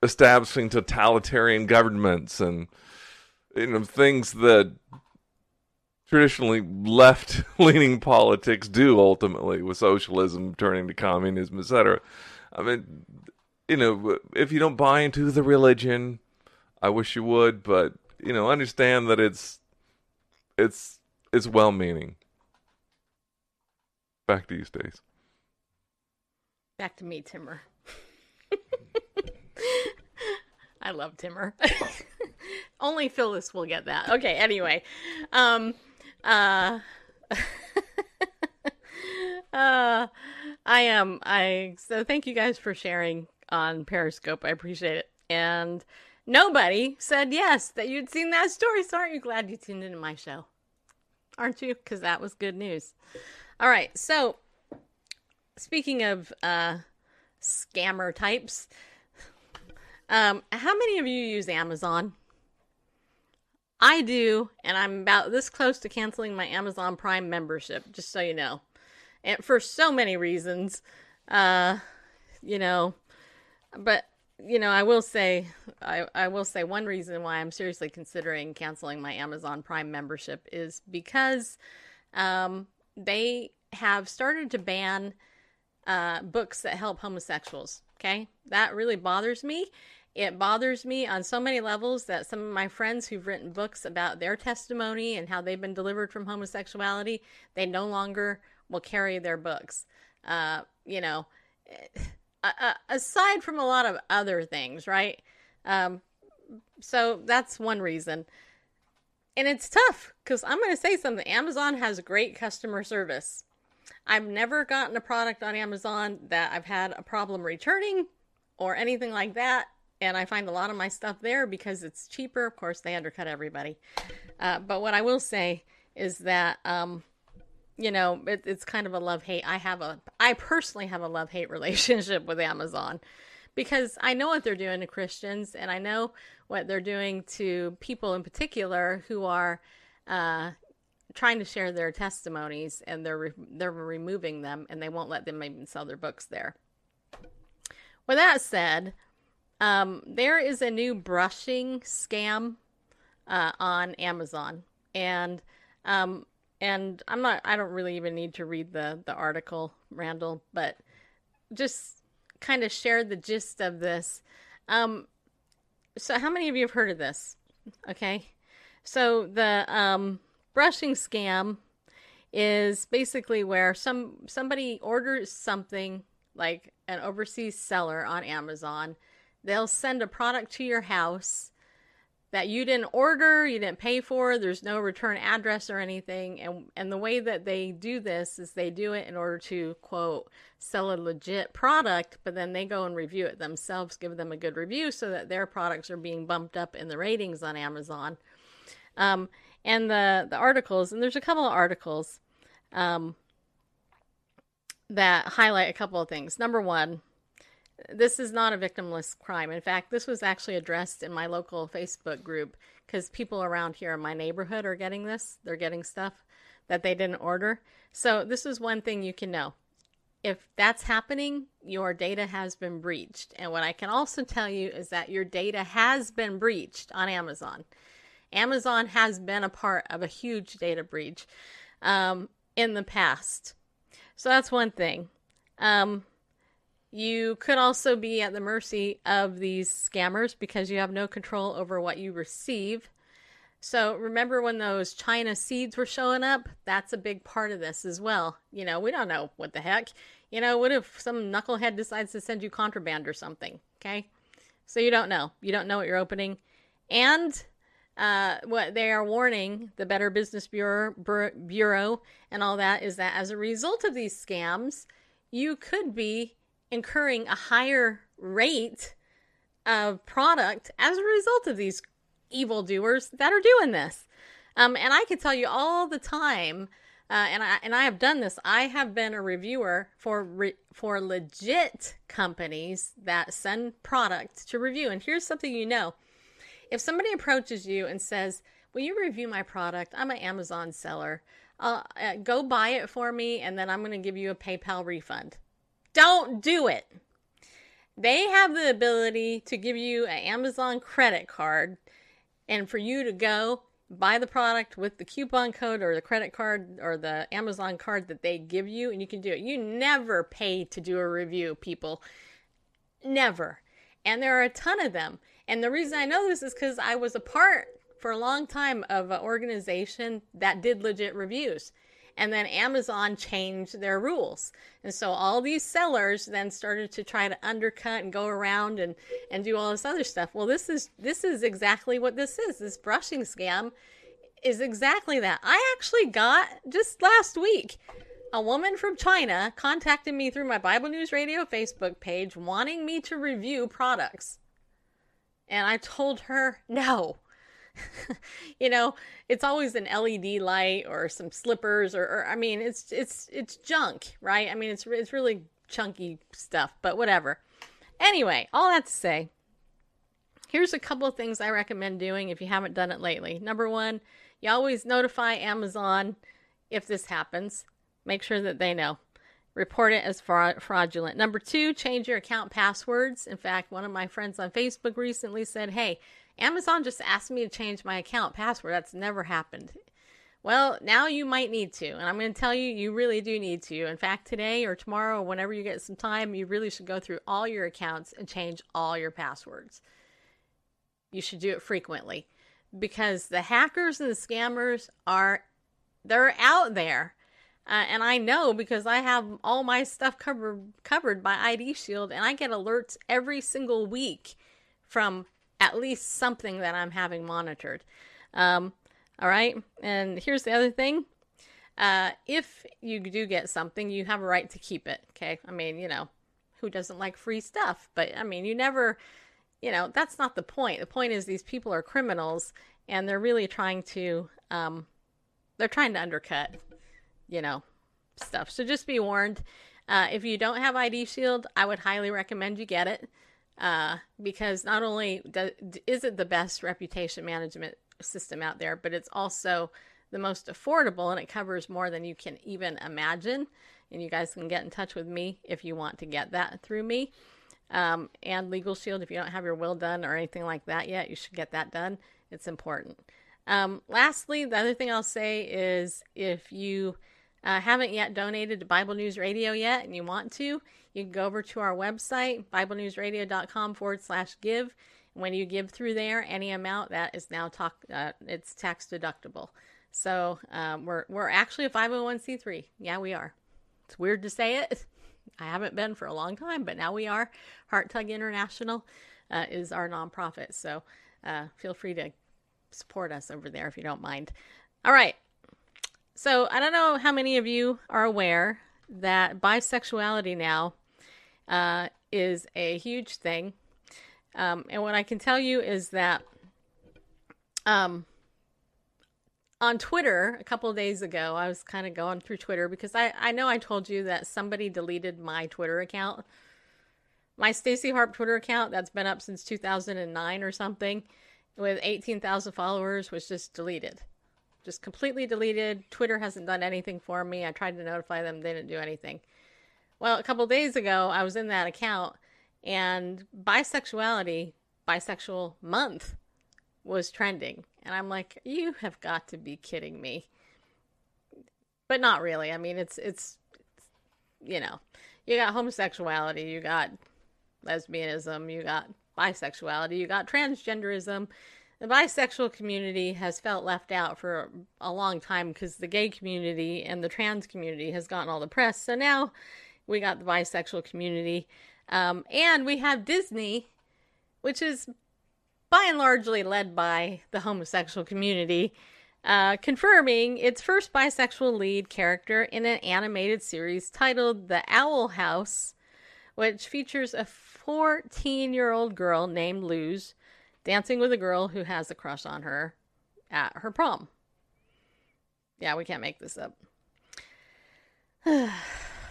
establishing totalitarian governments and things that traditionally left-leaning politics do ultimately, with socialism turning to communism, etc. I mean, if you don't buy into the religion, I wish you would, but understand that it's well-meaning. Back to you, Stace. Back to me, Timmer. I love Timmer. Only Phyllis will get that. Okay, anyway. So thank you guys for sharing on Periscope. I appreciate it. And nobody said yes that you'd seen that story. So aren't you glad you tuned into my show? Aren't you? Because that was good news. All right. So speaking of scammer types, how many of you use Amazon? I do, and I'm about this close to canceling my Amazon Prime membership, just so you know. And for so many reasons, but, I will say one reason why I'm seriously considering canceling my Amazon Prime membership is because, they have started to ban, books that help homosexuals. Okay. That really bothers me. It bothers me on so many levels that some of my friends who've written books about their testimony and how they've been delivered from homosexuality, they no longer will carry their books. Aside from a lot of other things, right? So that's one reason. And it's tough because I'm going to say something. Amazon has great customer service. I've never gotten a product on Amazon that I've had a problem returning or anything like that. And I find a lot of my stuff there because it's cheaper. Of course, they undercut everybody. But what I will say is that, it's kind of a love-hate. I personally have a love-hate relationship with Amazon because I know what they're doing to Christians and I know what they're doing to people in particular who are trying to share their testimonies, and they're removing them, and they won't let them even sell their books there. With that said, there is a new brushing scam on Amazon, and I don't really even need to read the article, Randall, but just kind of share the gist of this. So how many of you have heard of this? Okay. So the brushing scam is basically where somebody orders something like an overseas seller on Amazon. They'll send a product to your house that you didn't order, you didn't pay for, there's no return address or anything. And the way that they do this is they do it in order to, quote, sell a legit product, but then they go and review it themselves, give them a good review so that their products are being bumped up in the ratings on Amazon. And the articles, and there's a couple of articles that highlight a couple of things. Number one, this is not a victimless crime. In fact, this was actually addressed in my local Facebook group because people around here in my neighborhood are getting this. They're getting stuff that they didn't order. So this is one thing you can know. If that's happening, your data has been breached. And what I can also tell you is that your data has been breached on Amazon. Amazon has been a part of a huge data breach in the past. So that's one thing. You could also be at the mercy of these scammers because you have no control over what you receive. So remember when those China seeds were showing up? That's a big part of this as well. We don't know what the heck. What if some knucklehead decides to send you contraband or something? Okay. So you don't know. You don't know what you're opening. And what they are warning, the Better Business Bureau and all that, is that as a result of these scams, you could be incurring a higher rate of product as a result of these evildoers that are doing this. And I can tell you all the time, and I have done this. I have been a reviewer for legit companies that send product to review. And here's something you know. If somebody approaches you and says, will you review my product? I'm an Amazon seller. Go buy it for me, and then I'm going to give you a PayPal refund. Don't do it. They have the ability to give you an Amazon credit card and for you to go buy the product with the coupon code or the credit card or the Amazon card that they give you, and you can do it. You never pay to do a review, people. Never. And there are a ton of them. And the reason I know this is because I was a part for a long time of an organization that did legit reviews. And then Amazon changed their rules. And so all these sellers then started to try to undercut and go around and do all this other stuff. Well, this is exactly what this is. This brushing scam is exactly that. I actually got, just last week, a woman from China contacted me through my Bible News Radio Facebook page wanting me to review products. And I told her, no. You know, it's always an LED light or some slippers or I mean, it's junk, right? I mean, it's really chunky stuff, but whatever. Anyway, all that to say, here's a couple of things I recommend doing if you haven't done it lately. Number one, you always notify Amazon if this happens. Make sure that they know. Report it as fraudulent. Number two, change your account passwords. In fact, one of my friends on Facebook recently said, hey, Amazon just asked me to change my account password. That's never happened. Well, now you might need to. And I'm going to tell you, you really do need to. In fact, today or tomorrow, whenever you get some time, you really should go through all your accounts and change all your passwords. You should do it frequently because the hackers and the scammers they're out there. And I know because I have all my stuff covered by ID Shield, and I get alerts every single week from at least something that I'm having monitored. All right. And here's the other thing. If you do get something, you have a right to keep it. Okay. I mean, you know, who doesn't like free stuff? But I mean, you never, you know, that's not the point. The point is these people are criminals and they're really trying to, they're trying to undercut, you know, stuff. So just be warned. If you don't have ID Shield, I would highly recommend you get it because not only is it the best reputation management system out there, but it's also the most affordable and it covers more than you can even imagine. And you guys can get in touch with me if you want to get that through me. And Legal Shield, if you don't have your will done or anything like that yet, you should get that done. It's important. Lastly, the other thing I'll say is if you haven't yet donated to Bible News Radio yet and you want to, you can go over to our website, BibleNewsRadio.com/give. When you give through there, any amount that is now it's tax deductible. So we're actually a 501c3. Yeah, we are. It's weird to say it. I haven't been for a long time, but now we are. Heart Tug International is our nonprofit. So feel free to support us over there if you don't mind. All right. So I don't know how many of you are aware that bisexuality now is a huge thing. And what I can tell you is that on Twitter a couple of days ago, I was kind of going through Twitter because I know I told you that somebody deleted my Twitter account, my Stacey Harp Twitter account that's been up since 2009 or something with 18,000 followers was just deleted. Just completely deleted. Twitter hasn't done anything for me. I tried to notify them. They didn't do anything. Well, a couple of days ago, I was in that account and bisexual month was trending. And I'm like, you have got to be kidding me. But not really. I mean, it's you know, you got homosexuality, you got lesbianism, you got bisexuality, you got transgenderism. The bisexual community has felt left out for a long time because the gay community and the trans community has gotten all the press. So now we got the bisexual community. And we have Disney which is by and largely led by the homosexual community, confirming its first bisexual lead character in an animated series titled The Owl House, which features a 14-year-old girl named Luz dancing with a girl who has a crush on her at her prom. Yeah, we can't make this up.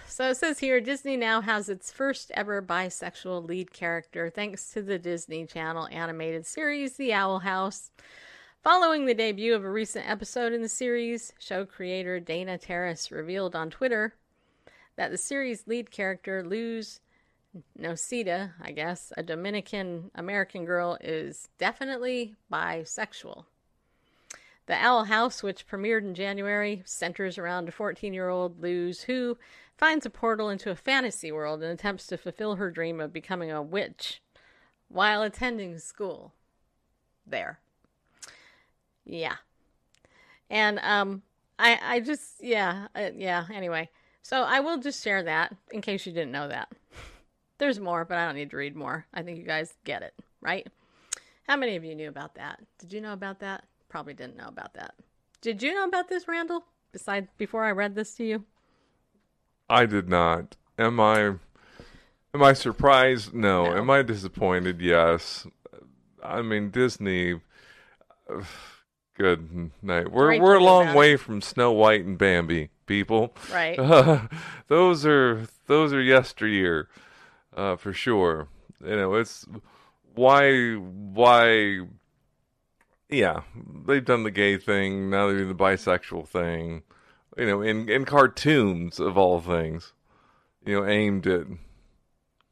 So it says here, Disney now has its first ever bisexual lead character thanks to the Disney Channel animated series, The Owl House. Following the debut of a recent episode in the series, show creator Dana Terrace revealed on Twitter that the series lead character, Luz Nocita, I guess, a Dominican-American girl, is definitely bisexual. The Owl House, which premiered in January, centers around a 14-year-old Luz who finds a portal into a fantasy world and attempts to fulfill her dream of becoming a witch while attending school there. Yeah. And anyway. So I will just share that in case you didn't know that. There's more, but I don't need to read more. I think you guys get it, right? How many of you knew about that? Did you know about that? Probably didn't know about that. Did you know about this, Randall? Besides, before I read this to you, I did not. Am I surprised? No. Am I disappointed? Yes. I mean, Disney. Good night. We're a long way from Snow White and Bambi, people. Right. Those are yesteryear, for sure. You know, it's why. Yeah, they've done the gay thing, now they're doing the bisexual thing, you know, in cartoons, of all things, you know, aimed at...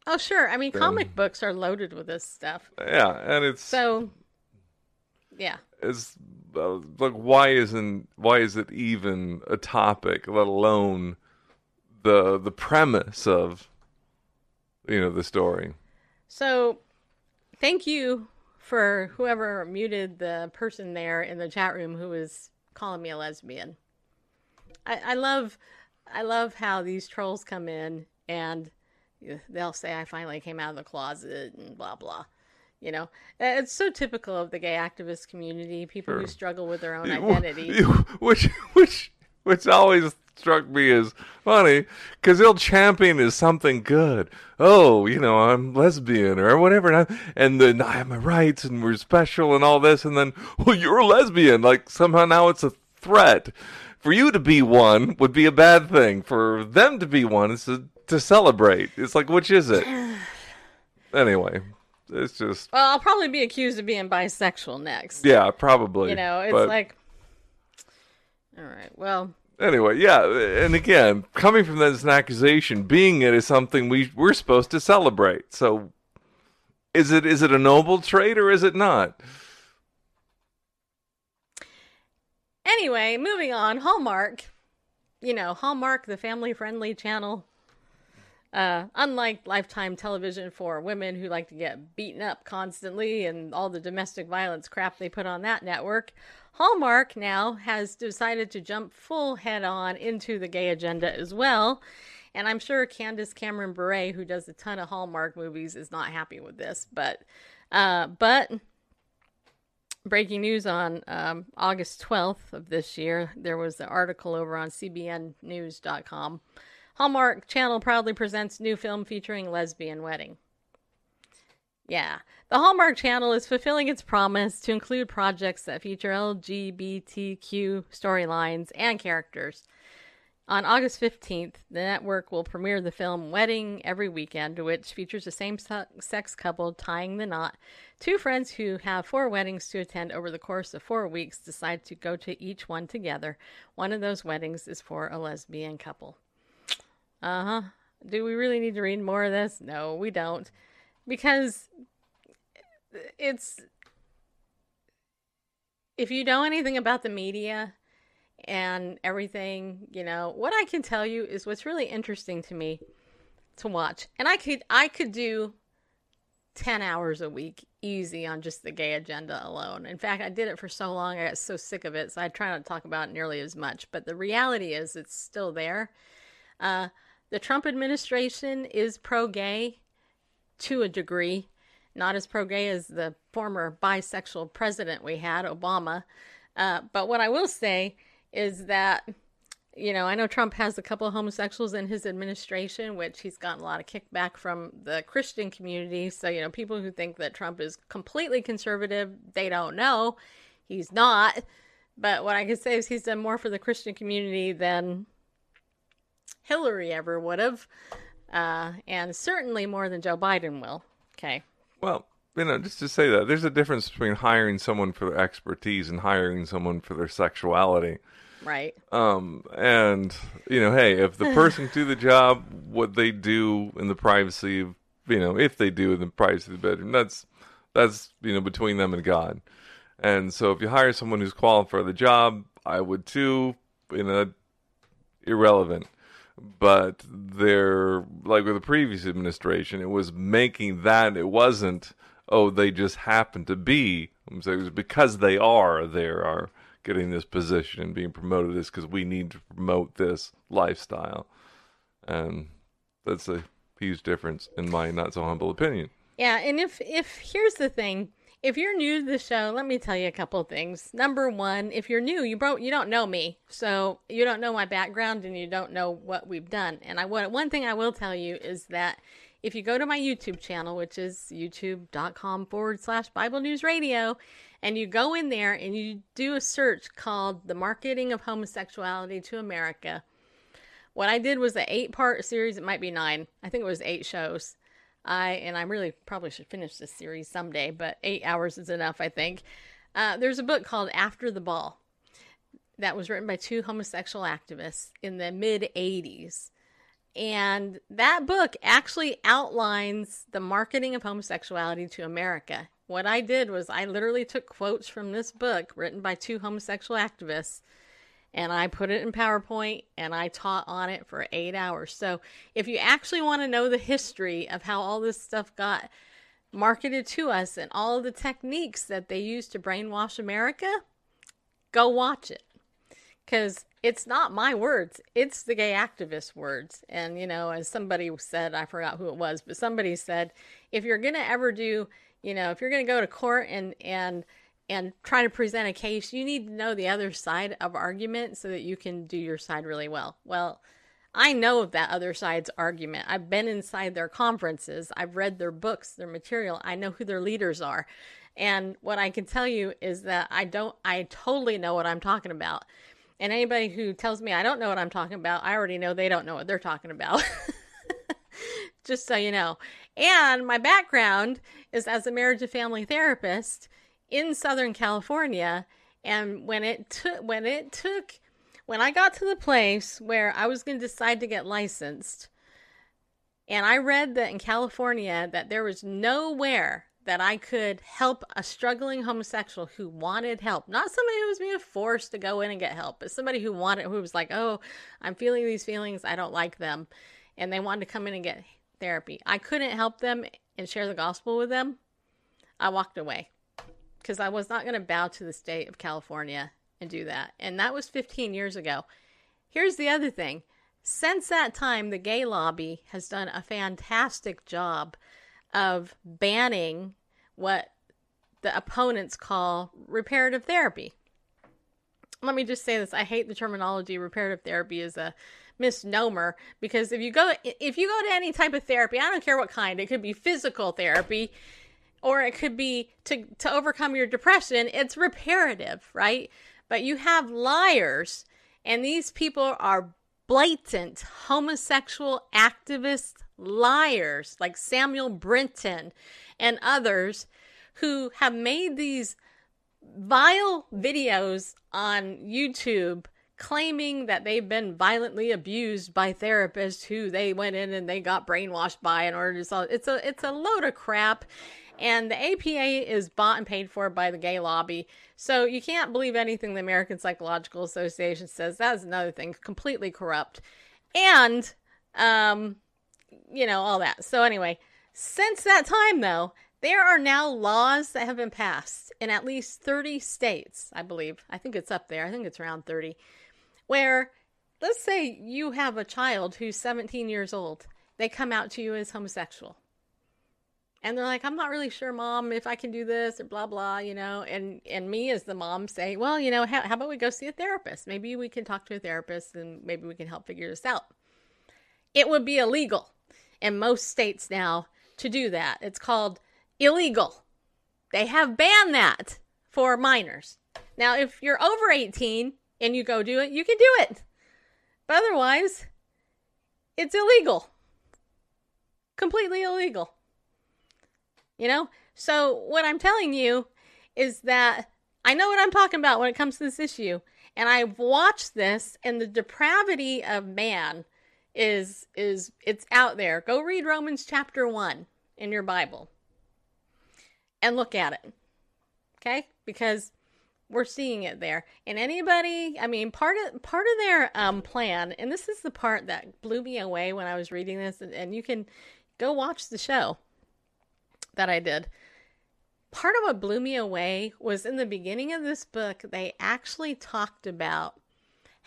Oh, sure, I mean, comic books are loaded with this stuff. Yeah, and it's... So, yeah. It's, like, why is it even a topic, let alone the premise of, you know, the story? So, thank you for whoever muted the person there in the chat room who was calling me a lesbian. I love how these trolls come in and they'll say, I finally came out of the closet and blah, blah. You know, it's so typical of the gay activist community, people who struggle with their own identity. Which always struck me as funny, because he'll champion as something good. Oh, you know, I'm lesbian or whatever, and then I have my rights and we're special and all this, and then, well, you're a lesbian. Like, somehow now it's a threat. For you to be one would be a bad thing. For them to be one is to celebrate. It's like, which is it? Anyway, it's just... Well, I'll probably be accused of being bisexual next. Yeah, probably. You know, it's like... All right, well... Anyway, yeah, and again, coming from that as an accusation, being it is something we're supposed to celebrate. So, is it a noble trait or is it not? Anyway, moving on, Hallmark, you know, Hallmark, the family-friendly channel, unlike Lifetime television for women who like to get beaten up constantly and all the domestic violence crap they put on that network, Hallmark now has decided to jump full head-on into the gay agenda as well, and I'm sure Candace Cameron Bure, who does a ton of Hallmark movies, is not happy with this, but breaking news on August 12th of this year, there was an article over on cbnnews.com. Hallmark Channel proudly presents new film featuring lesbian wedding. Yeah, the Hallmark Channel is fulfilling its promise to include projects that feature LGBTQ storylines and characters. On August 15th, the network will premiere the film Wedding Every Weekend, which features a same-sex couple tying the knot. Two friends who have 4 weddings to attend over the course of 4 weeks decide to go to each one together. One of those weddings is for a lesbian couple. Uh-huh. Do we really need to read more of this? No, we don't. Because it's, if you know anything about the media and everything, you know, what I can tell you is what's really interesting to me to watch. And I could do 10 hours a week easy on just the gay agenda alone. In fact, I did it for so long, I got so sick of it, so I try not to talk about it nearly as much. But the reality is it's still there. The Trump administration is pro-gay. To a degree, not as pro-gay as the former bisexual president we had, Obama. But what I will say is that, you know, I know Trump has a couple of homosexuals in his administration, which he's gotten a lot of kickback from the Christian community. So, you know, people who think that Trump is completely conservative, they don't know. He's not. But what I can say is he's done more for the Christian community than Hillary ever would have. And certainly more than Joe Biden will. Okay. Well, you know, just to say that, there's a difference between hiring someone for their expertise and hiring someone for their sexuality. Right. And, you know, hey, if the person do the job, what they do in the privacy of, you know, if they do in the privacy of the bedroom, that's, you know, between them and God. And so if you hire someone who's qualified for the job, I would too, you know, irrelevant. But they're, like with the previous administration, it was making that, it wasn't, oh, they just happen to be. It was because they are, getting this position and being promoted to this because we need to promote this lifestyle. And that's a huge difference in my not so humble opinion. Yeah, and if here's the thing. If you're new to the show, let me tell you a couple of things. Number one, if you're new, you don't know me. So you don't know my background and you don't know what we've done. And one thing I will tell you is that if you go to my YouTube channel, which is youtube.com/Bible News Radio, and you go in there and you do a search called The Marketing of Homosexuality to America. What I did was an 8-part series. It might be 9. I think it was 8 shows. I really probably should finish this series someday, but 8 hours is enough, I think. There's a book called After the Ball that was written by 2 homosexual activists in the mid-'80s. And that book actually outlines the marketing of homosexuality to America. What I did was I literally took quotes from this book written by 2 homosexual activists, and I put it in PowerPoint, and I taught on it for 8 hours. So if you actually want to know the history of how all this stuff got marketed to us and all of the techniques that they used to brainwash America, go watch it. Because it's not my words. It's the gay activist words. And, you know, as somebody said, I forgot who it was, but somebody said, if you're going to ever do, you know, if you're going to go to court and try to present a case, you need to know the other side of argument so that you can do your side really well. Well, I know of that other side's argument. I've been inside their conferences. I've read their books, their material. I know who their leaders are. And what I can tell you is that I totally know what I'm talking about. And anybody who tells me I don't know what I'm talking about, I already know they don't know what they're talking about. Just so you know. And my background is as a marriage and family therapist in Southern California, and when I got to the place where I was going to decide to get licensed, and I read that in California that there was nowhere that I could help a struggling homosexual who wanted help, not somebody who was being forced to go in and get help, but somebody who was like, oh, I'm feeling these feelings, I don't like them, and they wanted to come in and get therapy. I couldn't help them and share the gospel with them. I walked away. Because I was not going to bow to the state of California and do that. And that was 15 years ago. Here's the other thing. Since that time, the gay lobby has done a fantastic job of banning what the opponents call reparative therapy. Let me just say this. I hate the terminology. Reparative therapy is a misnomer, because if you go to any type of therapy, I don't care what kind, it could be physical therapy, or it could be to overcome your depression. It's reparative, right? But you have liars, and these people are blatant homosexual activist liars, like Samuel Brenton and others, who have made these vile videos on YouTube claiming that they've been violently abused by therapists who they went in and they got brainwashed by in order to solve. It's a load of crap. And the APA is bought and paid for by the gay lobby. So you can't believe anything the American Psychological Association says. That is another thing. Completely corrupt. And, you know, all that. So anyway, since that time, though, there are now laws that have been passed in at least 30 states, I believe. I think it's up there. I think it's around 30. Where, let's say you have a child who's 17 years old. They come out to you as homosexual. And they're like, I'm not really sure, Mom, if I can do this or blah, blah, you know. And me as the mom saying, well, you know, how about we go see a therapist? Maybe we can talk to a therapist and maybe we can help figure this out. It would be illegal in most states now to do that. It's called illegal. They have banned that for minors. Now, if you're over 18 and you go do it, you can do it. But otherwise, it's illegal. Completely illegal. You know? So what I'm telling you is that I know what I'm talking about when it comes to this issue. And I've watched this, and the depravity of man is it's out there. Go read Romans chapter 1 in your Bible and look at it. Okay? Because we're seeing it there. And anybody, I mean, part of their plan, and this is the part that blew me away when I was reading this, and you can go watch the show that I did. Part of what blew me away was in the beginning of this book, they actually talked about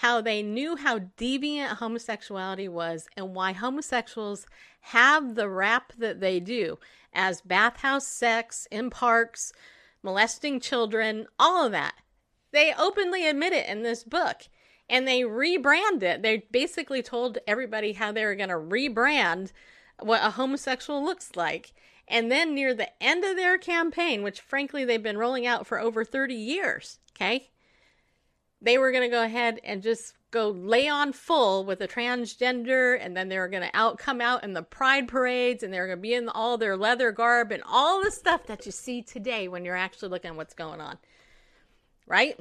how they knew how deviant homosexuality was and why homosexuals have the rap that they do as bathhouse sex, in parks, molesting children, all of that. They openly admit it in this book, and they rebrand it. They basically told everybody how they were going to rebrand what a homosexual looks like. And then near the end of their campaign, which frankly they've been rolling out for over 30 years, okay? They were going to go ahead and just go lay on full with a transgender, and then they were going to come out in the pride parades, and they were going to be in all their leather garb and all the stuff that you see today when you're actually looking at what's going on, right?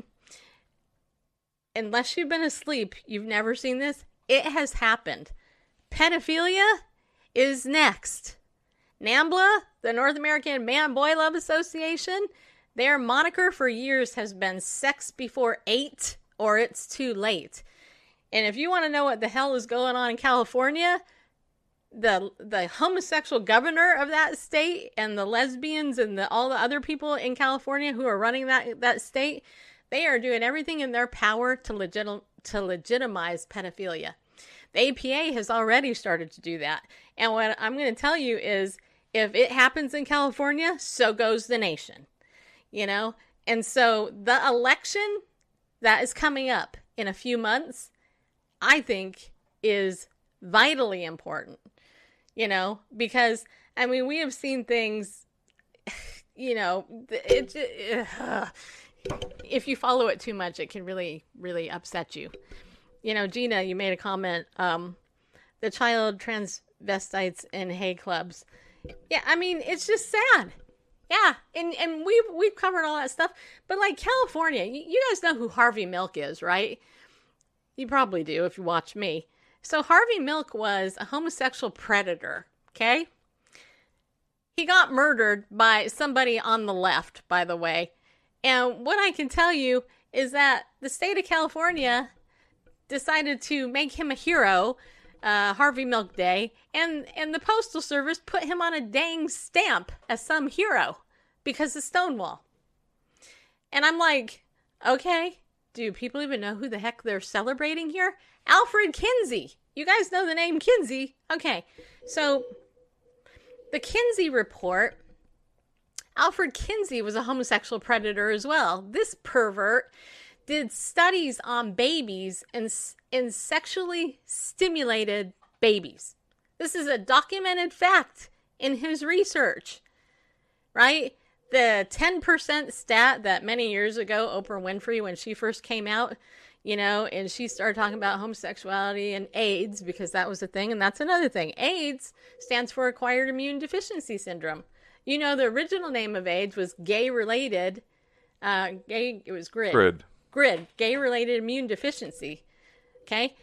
Unless you've been asleep, you've never seen this. It has happened. Pedophilia is next. NAMBLA, the North American Man-Boy Love Association, their moniker for years has been sex before 8 or it's too late. And if you want to know what the hell is going on in California, the homosexual governor of that state and the lesbians and all the other people in California who are running that state, they are doing everything in their power to legitimize pedophilia. The APA has already started to do that. And what I'm going to tell you is, if it happens in California, so goes the nation. You know, and so the election that is coming up in a few months, I think is vitally important, you know, because, I mean, we have seen things, you know, if you follow it too much, it can really, really upset you. You know, Gina, you made a comment, the child transvestites in hay clubs. Yeah, I mean, it's just sad. Yeah, and we've covered all that stuff. But like California, you guys know who Harvey Milk is, right? You probably do if you watch me. So Harvey Milk was a homosexual predator, okay? He got murdered by somebody on the left, by the way. And what I can tell you is that the state of California decided to make him a hero, Harvey Milk Day, and the Postal Service put him on a dang stamp as some hero because of Stonewall. And I'm like, okay, do people even know who the heck they're celebrating here? Alfred Kinsey. You guys know the name Kinsey. Okay, so the Kinsey report, Alfred Kinsey was a homosexual predator as well. This pervert did studies on babies and sexually stimulated babies. This is a documented fact in his research, right? The 10% stat that many years ago, Oprah Winfrey, when she first came out, you know, and she started talking about homosexuality and AIDS, because that was a thing, and that's another thing. AIDS stands for Acquired Immune Deficiency Syndrome. You know, the original name of AIDS was gay-related, it was GRID. GRID, gay-related immune deficiency, okay?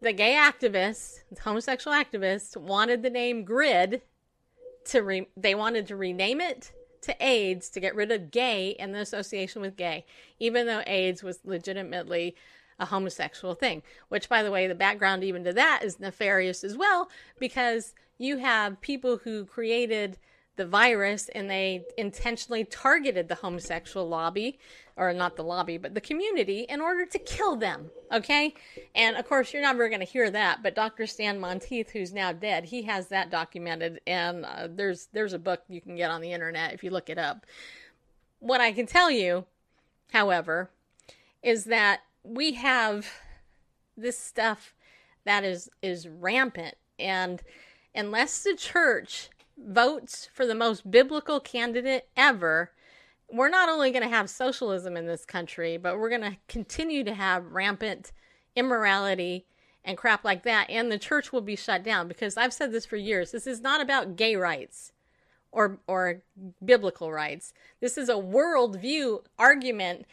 The gay activists, homosexual activists, wanted the name GRID they wanted to rename it to AIDS to get rid of gay and the association with gay, even though AIDS was legitimately a homosexual thing, which, by the way, the background even to that is nefarious as well, because you have people who created the virus, and they intentionally targeted the homosexual lobby, or not the lobby, but the community, in order to kill them, okay? And, of course, you're never going to hear that, but Dr. Stan Monteith, who's now dead, he has that documented, and there's a book you can get on the internet if you look it up. What I can tell you, however, is that we have this stuff that is rampant, and unless the church votes for the most biblical candidate ever, we're not only going to have socialism in this country, but we're going to continue to have rampant immorality and crap like that, and the church will be shut down, because I've said this for years, this is not about gay rights or biblical rights. This is a worldview argument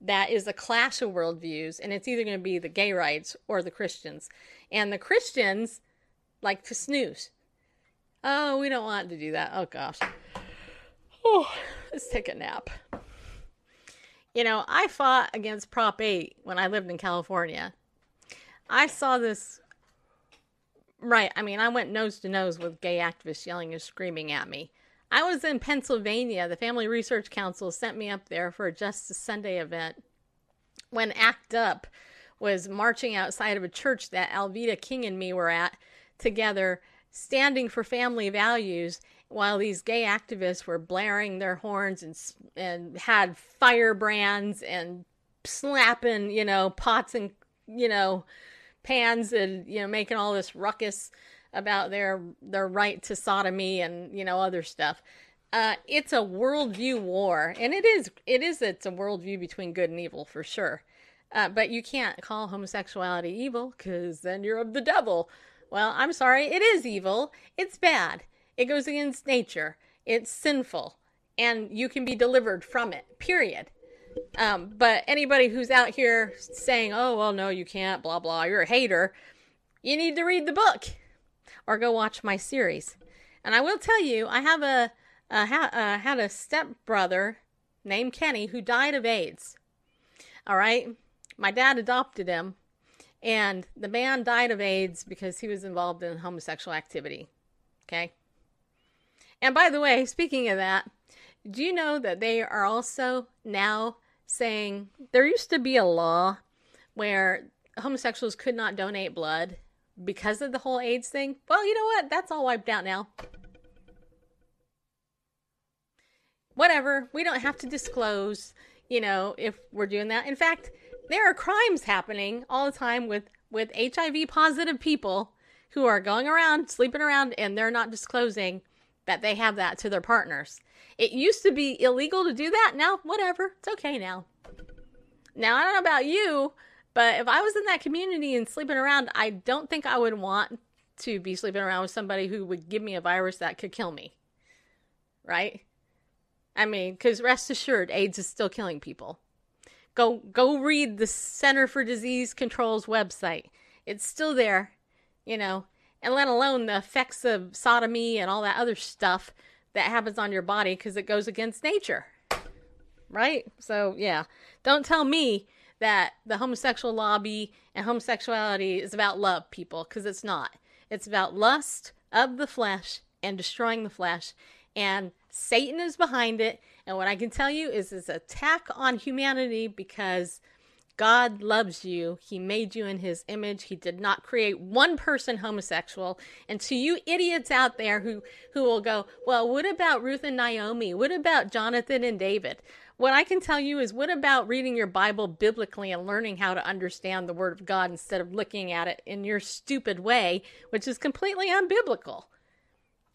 that is a clash of worldviews, and it's either going to be the gay rights or the Christians. And the Christians like to snooze. Oh, we don't want to do that. Oh, gosh. Oh, let's take a nap. You know, I fought against Prop 8 when I lived in California. I saw this, right, I mean, I went nose to nose with gay activists yelling and screaming at me. I was in Pennsylvania. The Family Research Council sent me up there for a Justice Sunday event when ACT UP was marching outside of a church that Alveda King and me were at together, standing for family values, while these gay activists were blaring their horns and had firebrands and slapping, you know, pots and, you know, pans and, you know, making all this ruckus about their right to sodomy and, you know, other stuff. It's a worldview war, and it's a worldview between good and evil for sure. But you can't call homosexuality evil, because then you're of the devil. Well, I'm sorry, it is evil. It's bad. It goes against nature. It's sinful, and you can be delivered from it, period. But anybody who's out here saying, oh, well, no, you can't, blah, blah, you're a hater, you need to read the book. Or go watch my series. And I will tell you, I have had a stepbrother named Kenny who died of AIDS. All right? My dad adopted him, and the man died of AIDS because he was involved in homosexual activity. Okay? And by the way, speaking of that, do you know that they are also now saying, there used to be a law where homosexuals could not donate blood because of the whole AIDS thing? Well, you know what? That's all wiped out now. Whatever. We don't have to disclose, you know, if we're doing that. In fact, there are crimes happening all the time with HIV positive people who are going around, sleeping around, and they're not disclosing that they have that to their partners. It used to be illegal to do that. Now, whatever. It's okay now. Now, I don't know about you, but if I was in that community and sleeping around, I don't think I would want to be sleeping around with somebody who would give me a virus that could kill me. Right? I mean, because rest assured, AIDS is still killing people. Go read the Center for Disease Control's website. It's still there, you know, and let alone the effects of sodomy and all that other stuff that happens on your body because it goes against nature. Right? So, yeah. Don't tell me that the homosexual lobby and homosexuality is about love, people, because it's not. It's about lust of the flesh and destroying the flesh, and Satan is behind it. And what I can tell you is it's an attack on humanity, because God loves you. He made you in his image. He did not create one person homosexual. And to you idiots out there who will go, well, what about Ruth and Naomi? What about Jonathan and David? What I can tell you is, what about reading your Bible biblically and learning how to understand the Word of God instead of looking at it in your stupid way, which is completely unbiblical?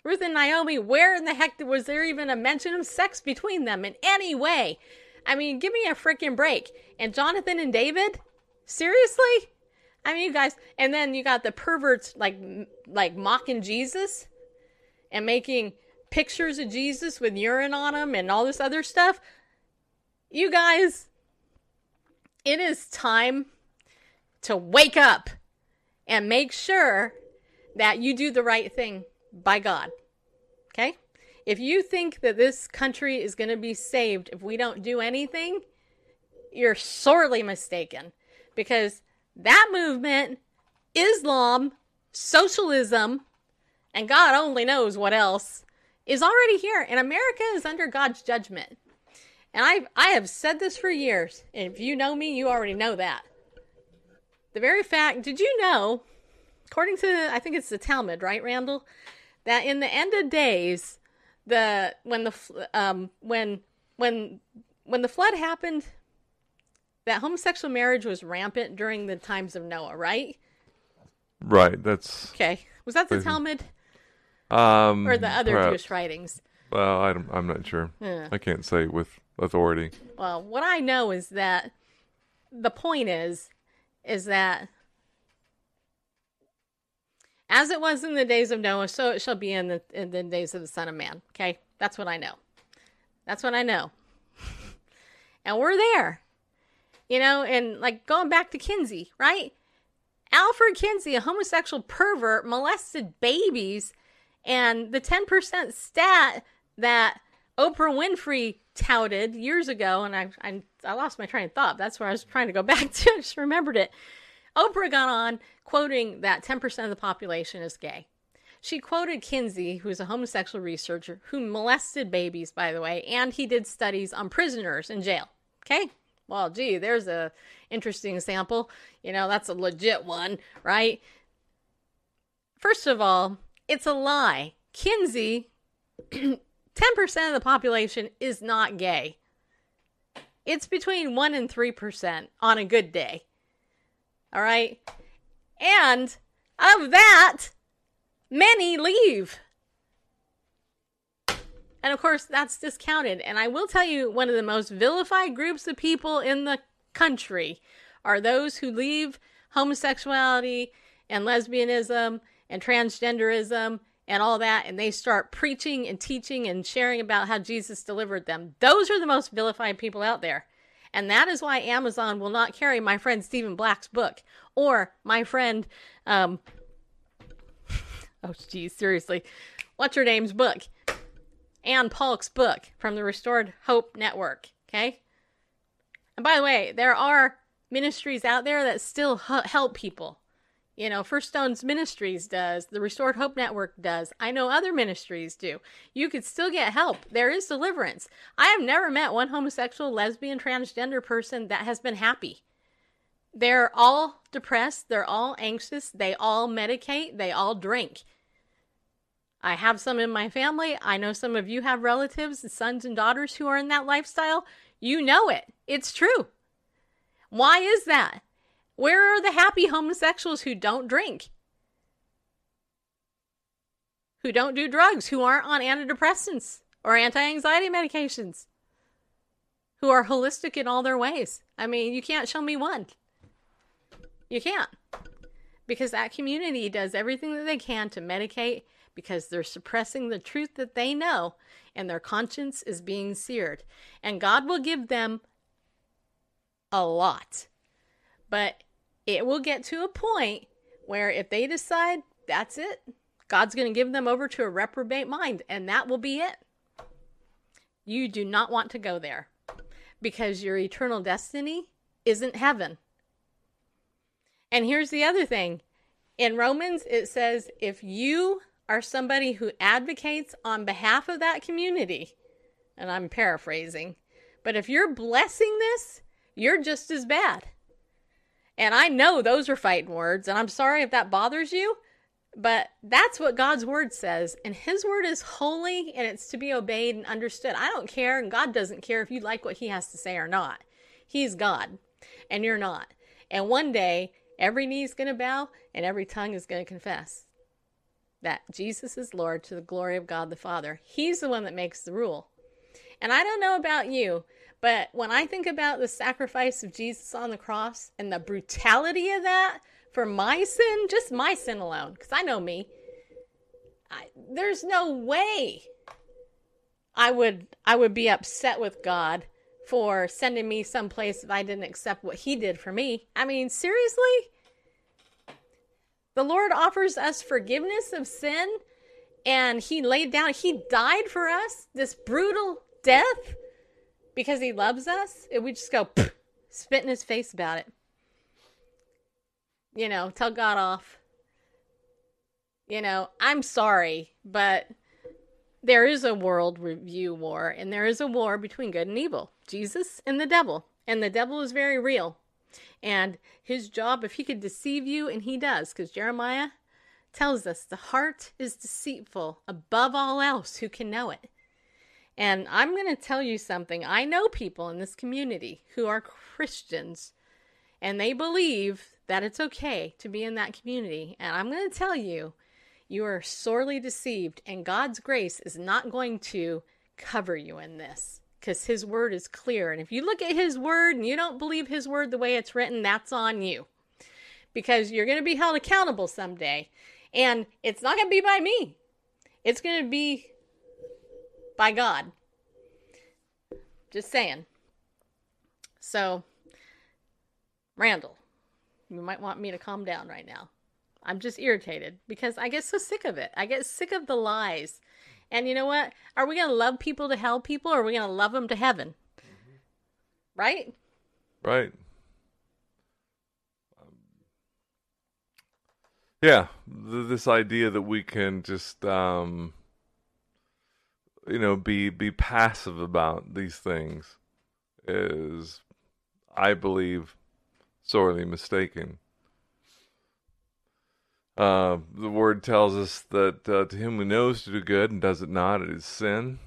Ruth and Naomi, where in the heck was there even a mention of sex between them in any way? I mean, give me a freaking break. And Jonathan and David? Seriously? I mean, you guys, and then you got the perverts like mocking Jesus and making pictures of Jesus with urine on them and all this other stuff. You guys, it is time to wake up and make sure that you do the right thing by God, okay? If you think that this country is going to be saved if we don't do anything, you're sorely mistaken, because that movement, Islam, socialism, and God only knows what else, is already here, and America is under God's judgment. And I have said this for years, and if you know me, you already know that. The very fact, did you know, according to, I think it's the Talmud, right, Randall? That in the end of days, when the flood happened, that homosexual marriage was rampant during the times of Noah, right? Right, that's... Okay, was that the Talmud? Or the other perhaps. Jewish writings? Well, I'm not sure. I can't say with authority. Well, what I know is that the point is that as it was in the days of Noah, so it shall be in the days of the Son of Man. Okay? That's what I know. That's what I know. And we're there. You know, and like going back to Kinsey, right? Alfred Kinsey, a homosexual pervert, molested babies, and the 10% stat that Oprah Winfrey touted years ago, and I lost my train of thought. That's where I was trying to go back to. I just remembered it. Oprah got on quoting that 10% of the population is gay. She quoted Kinsey, who is a homosexual researcher, who molested babies, by the way, and he did studies on prisoners in jail. Okay? Well, gee, there's a interesting sample. You know, that's a legit one, right? First of all, it's a lie. Kinsey, 10% of the population is not gay. It's between 1 and 3% on a good day. All right? And of that, many leave. And of course, that's discounted. And I will tell you, one of the most vilified groups of people in the country are those who leave homosexuality and lesbianism and transgenderism and all that, and they start preaching and teaching and sharing about how Jesus delivered them. Those are the most vilified people out there. And that is why Amazon will not carry my friend Stephen Black's book or my friend, oh geez, seriously, what's her name's book? Ann Paulk's book from the Restored Hope Network, okay? And by the way, there are ministries out there that still help people. You know, First Stone's Ministries does. The Restored Hope Network does. I know other ministries do. You could still get help. There is deliverance. I have never met one homosexual, lesbian, transgender person that has been happy. They're all depressed. They're all anxious. They all medicate. They all drink. I have some in my family. I know some of you have relatives and sons and daughters who are in that lifestyle. You know it. It's true. Why is that? Where are the happy homosexuals who don't drink? Who don't do drugs? Who aren't on antidepressants or anti-anxiety medications? Who are holistic in all their ways? I mean, you can't show me one. You can't. Because that community does everything that they can to medicate, because they're suppressing the truth that they know, and their conscience is being seared. And God will give them a lot. But it will get to a point where if they decide that's it, God's going to give them over to a reprobate mind, and that will be it. You do not want to go there, because your eternal destiny isn't heaven. And here's the other thing. In Romans, it says, if you are somebody who advocates on behalf of that community, and I'm paraphrasing, but if you're blessing this, you're just as bad. And I know those are fighting words, and I'm sorry if that bothers you, but that's what God's word says. And his word is holy, and it's to be obeyed and understood. I don't care, and God doesn't care if you like what he has to say or not. He's God, and you're not. And one day, every knee is going to bow, and every tongue is going to confess that Jesus is Lord, to the glory of God the Father. He's the one that makes the rule. And I don't know about you, but when I think about the sacrifice of Jesus on the cross and the brutality of that for my sin, just my sin alone, because I know me, there's no way I would be upset with God for sending me someplace if I didn't accept what he did for me. I mean, seriously? The Lord offers us forgiveness of sin, and he laid down, he died for us, this brutal death, because he loves us. And we just go spit in his face about it. You know, tell God off. You know, I'm sorry, but There is a world review war, and there is a war between good and evil, Jesus and the devil. And the devil is very real. And his job, if he could deceive you, and he does, because Jeremiah tells us the heart is deceitful above all else, who can know it? And I'm going to tell you something. I know people in this community who are Christians, and they believe that it's okay to be in that community. And I'm going to tell you, you are sorely deceived, and God's grace is not going to cover you in this, because his word is clear. And if you look at his word and you don't believe his word the way it's written, that's on you, because you're going to be held accountable someday. And it's not going to be by me. It's going to be by God. Just saying. So, Randall, you might want me to calm down right now. I'm just irritated because I get so sick of it. I get sick of the lies. And you know what? Are we going to love people to hell, people, or are we going to love them to heaven? Mm-hmm. Right? Right. Yeah. This idea that we can just... be passive about these things is, I believe, sorely mistaken. The word tells us that to him who knows to do good and does it not, it is sin.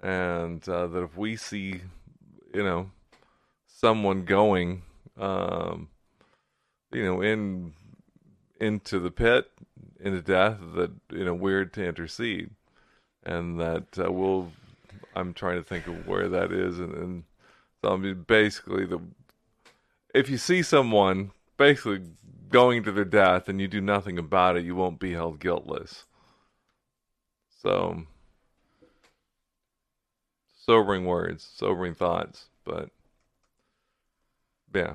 And that if we see, someone going, into the pit, into death, that, we're to intercede. And that I'm trying to think of where that is. And so, basically, if you see someone basically going to their death and you do nothing about it, you won't be held guiltless. So, sobering words, sobering thoughts, but yeah.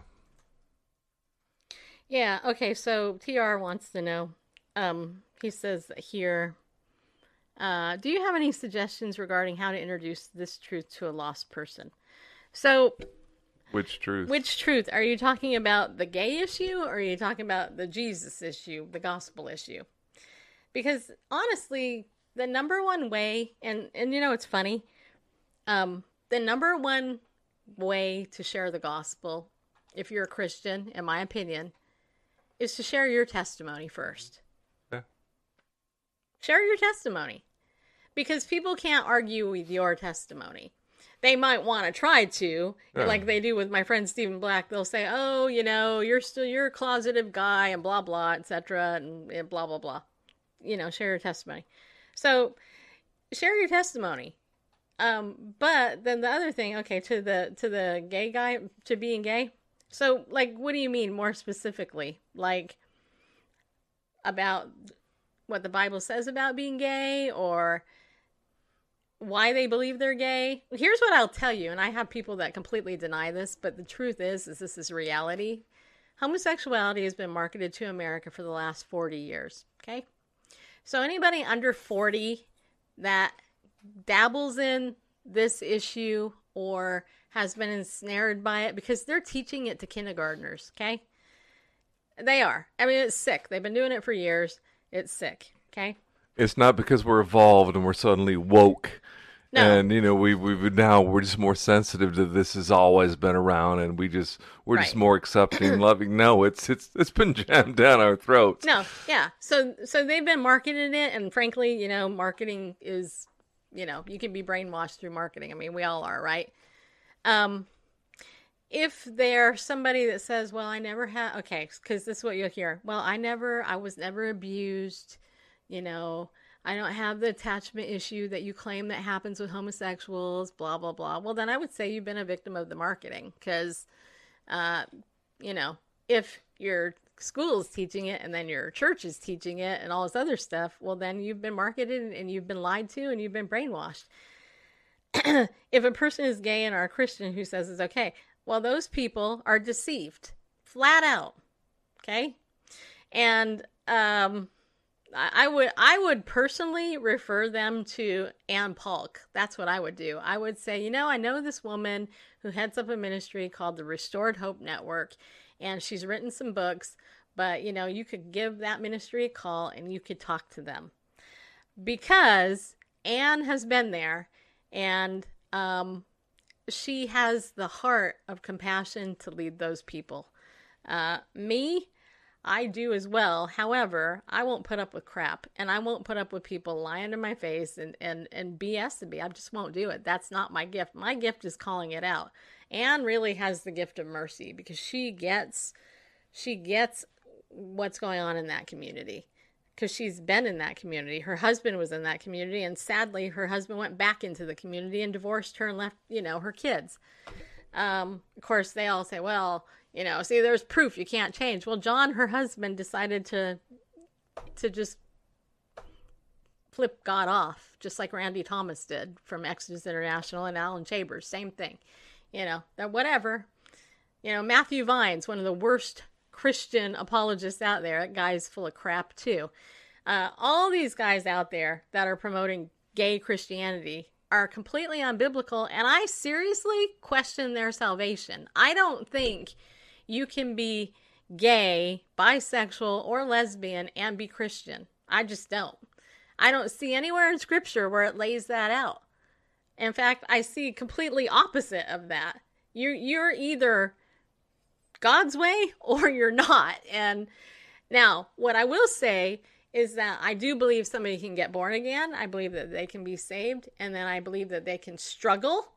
Yeah, okay, so TR wants to know. He says here... do you have any suggestions regarding how to introduce this truth to a lost person? So, which truth? Which truth? Are you talking about the gay issue, or are you talking about the Jesus issue, the gospel issue? Because honestly, the number one way, and it's funny, the number one way to share the gospel, if you're a Christian, in my opinion, is to share your testimony first. Share your testimony, because people can't argue with your testimony. They might want to try to, like they do with my friend Stephen Black. They'll say, oh, you're a closeted guy and blah, blah, etc. and blah, blah, blah. Share your testimony. So share your testimony. But then the other thing, okay, to the gay guy, to being gay. So what do you mean more specifically? About what the Bible says about being gay, or why they believe they're gay. Here's what I'll tell you, and I have people that completely deny this, but the truth is this is reality. Homosexuality has been marketed to America for the last 40 years, okay? So anybody under 40 that dabbles in this issue or has been ensnared by it, because they're teaching it to kindergartners, okay? They are. It's sick. They've been doing it for years. It's sick, okay? It's not because we're evolved and we're suddenly woke. No. And, we're just more sensitive to this has always been around, and we're just more accepting, loving. No, it's been jammed down our throats. No, yeah. So they've been marketing it, and frankly, marketing is, you can be brainwashed through marketing. We all are, right? If they're somebody that says, well, I never had, okay, because this is what you'll hear. Well, I was never abused. I don't have the attachment issue that you claim that happens with homosexuals, blah, blah, blah. Well, then I would say you've been a victim of the marketing, because, if your school is teaching it and then your church is teaching it and all this other stuff, well, then you've been marketed and you've been lied to and you've been brainwashed. If a person is gay and are a Christian who says it's okay, well, those people are deceived, flat out, okay? And I would personally refer them to Ann Palk. That's what I would do. I would say, I know this woman who heads up a ministry called the Restored Hope Network, and she's written some books, but, you could give that ministry a call and you could talk to them. because Anne has been there, and she has the heart of compassion to lead those people. Me, I do as well. However, I won't put up with crap, and I won't put up with people lying to my face and BSing me. I just won't do it. That's not my gift. My gift is calling it out. Anne really has the gift of mercy because she gets what's going on in that community, because she's been in that community. Her husband was in that community, and sadly, her husband went back into the community and divorced her and left, her kids. Of course, they all say, well, see, there's proof you can't change. Well, John, her husband, decided to just flip God off, just like Randy Thomas did from Exodus International, and Alan Chambers, same thing. Whatever. Matthew Vines, one of the worst Christian apologists out there. That guy's full of crap too. All these guys out there that are promoting gay Christianity are completely unbiblical, and I seriously question their salvation. I don't think you can be gay, bisexual, or lesbian and be Christian. I just don't. I don't see anywhere in Scripture where it lays that out. In fact, I see completely opposite of that. You're either God's way or you're not. And now what I will say is that I do believe somebody can get born again. I believe that they can be saved, and then I believe that they can struggle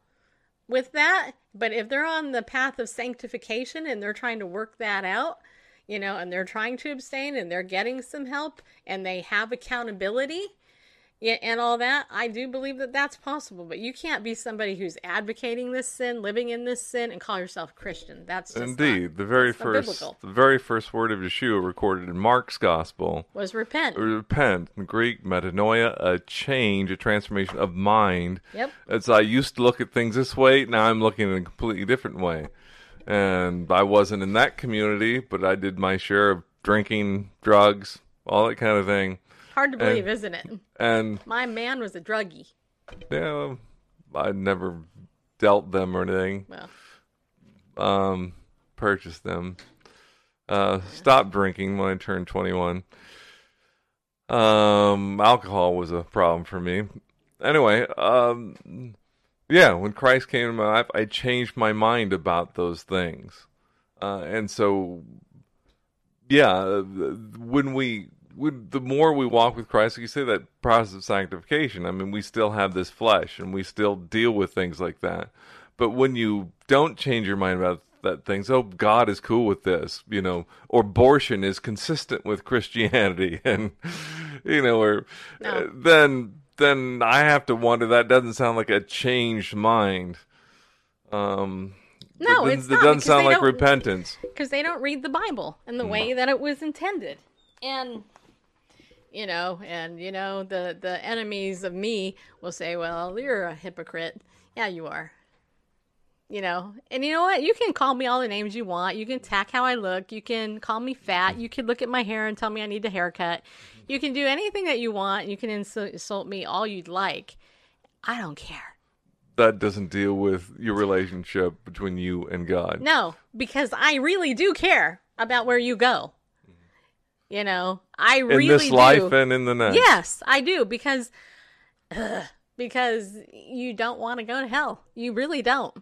with that. But if they're on the path of sanctification and they're trying to work that out, and they're trying to abstain and they're getting some help and they have accountability and all that, I do believe that that's possible. But you can't be somebody who's advocating this sin, living in this sin, and call yourself Christian. That's just indeed not, the very first word of Yeshua recorded in Mark's gospel was repent. Repent, in Greek metanoia, a change, a transformation of mind. Yep. It's I used to look at things this way, now I'm looking in a completely different way. And I wasn't in that community, but I did my share of drinking, drugs, all that kind of thing. Hard to believe, isn't it? And my man was a druggie. Yeah, I never dealt them or anything. Well, purchased them. Stopped drinking when I turned 21. Alcohol was a problem for me. Anyway, when Christ came into my life, I changed my mind about those things, and so the more we walk with Christ, like you say, that process of sanctification, I mean, we still have this flesh, and we still deal with things like that. But when you don't change your mind about that things, oh, God is cool with this, or abortion is consistent with Christianity, and, then I have to wonder, that doesn't sound like a changed mind. No, it's not. It doesn't sound like repentance. Because they don't read the Bible in the way that it was intended. And the enemies of me will say, well, you're a hypocrite. Yeah, you are. And you know what? You can call me all the names you want. You can attack how I look. You can call me fat. You can look at my hair and tell me I need a haircut. You can do anything that you want. You can insult me all you'd like. I don't care. That doesn't deal with your relationship between you and God. No, because I really do care about where you go. I really do. In this life and in the next. Yes, I do, because you don't want to go to hell. You really don't.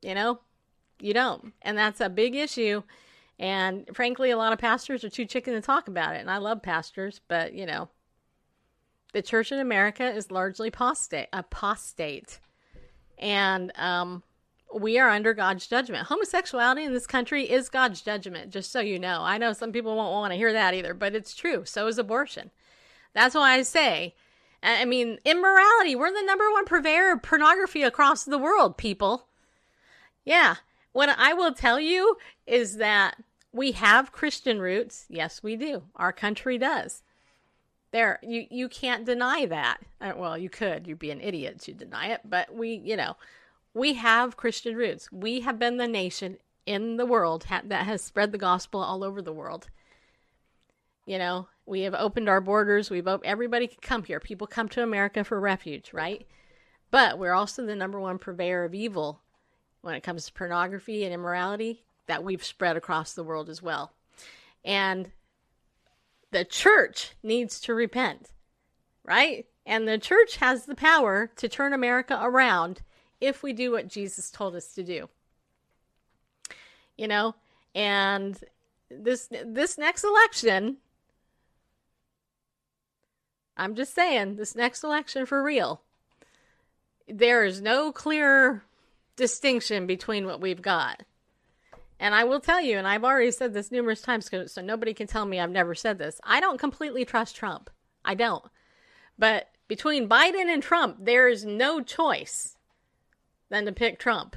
You don't. And that's a big issue. And frankly, a lot of pastors are too chicken to talk about it. And I love pastors, but, the church in America is largely apostate. And, we are under God's judgment. Homosexuality in this country is God's judgment, just so you know. I know some people won't want to hear that either, but it's true. So is abortion. That's why I say, immorality. We're the number one purveyor of pornography across the world, people. Yeah. What I will tell you is that we have Christian roots. Yes, we do. Our country does. There, you can't deny that. Well, you could. You'd be an idiot to deny it, but we have Christian roots. We have been the nation in the world that has spread the gospel all over the world. We have opened our borders. Everybody can come here. People come to America for refuge, right? But we're also the number one purveyor of evil when it comes to pornography and immorality that we've spread across the world as well. And the church needs to repent, right? And the church has the power to turn America around if we do what Jesus told us to do. You know, and this next election, I'm just saying, this next election for real, there is no clear distinction between what we've got. And I will tell you, and I've already said this numerous times, so nobody can tell me I've never said this, I don't completely trust Trump. I don't. But between Biden and Trump, there is no choice than to pick Trump,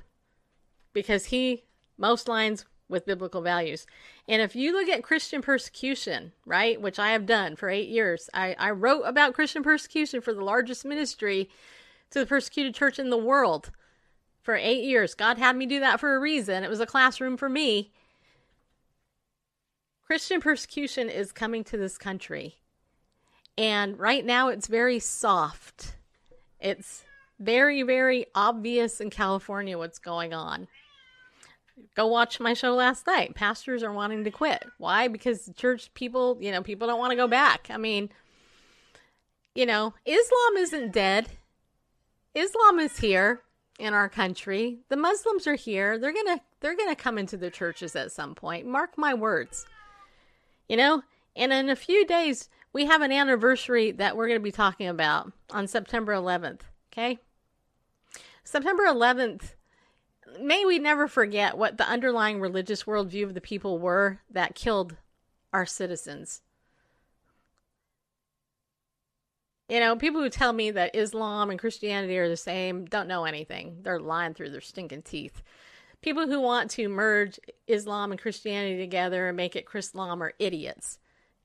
because he most aligns with biblical values. And if you look at Christian persecution, right, which I have done for 8 years, I wrote about Christian persecution for the largest ministry to the persecuted church in the world for 8 years. God had me do that for a reason. It was a classroom for me. Christian persecution is coming to this country. And right now it's very soft. It's very, very obvious in California what's going on. Go watch my show last night. Pastors are wanting to quit. Why? Because the church people, you know, people don't want to go back. I mean, you know, Islam isn't dead. Islam is here in our country. The Muslims are here. They're gonna come into the churches at some point. Mark my words. You know, and in a few days we have an anniversary that we're gonna be talking about on September 11th. Okay, September 11th. May we never forget what the underlying religious worldview of the people were that killed our citizens. You know, people who tell me that Islam and Christianity are the same don't know anything. They're lying through their stinking teeth. People who want to merge Islam and Christianity together and make it Chrislam are idiots.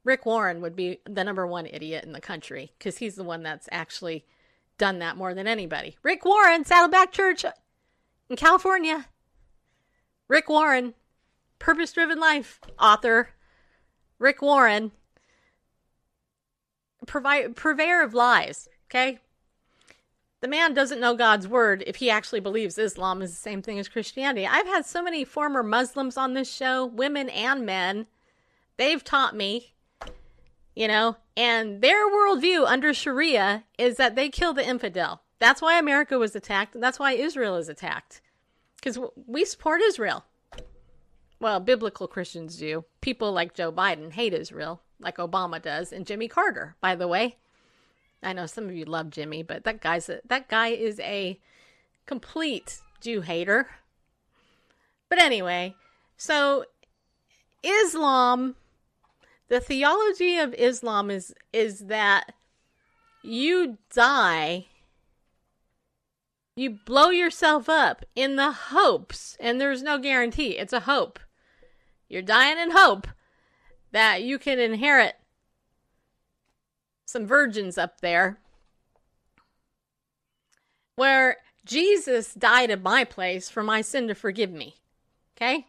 Rick Warren would be the number one idiot in the country, because he's the one that's actually done that more than anybody. Rick Warren, Saddleback Church in California. Rick Warren, Purpose-Driven Life author. Rick Warren, purveyor of lies, okay? The man doesn't know God's word if he actually believes Islam is the same thing as Christianity. I've had so many former Muslims on this show, women and men. They've taught me, you know, and their worldview under Sharia is that they kill the infidel. That's why America was attacked, and that's why Israel is attacked. Because we support Israel. Well, biblical Christians do. People like Joe Biden hate Israel, like Obama does, and Jimmy Carter, by the way. I know some of you love Jimmy, but that guy is a complete Jew hater. But anyway, so Islam, the theology of Islam is that you die. You blow yourself up in the hopes, and there's no guarantee. It's a hope. You're dying in hope that you can inherit some virgins up there. Where Jesus died at my place for my sin to forgive me. Okay?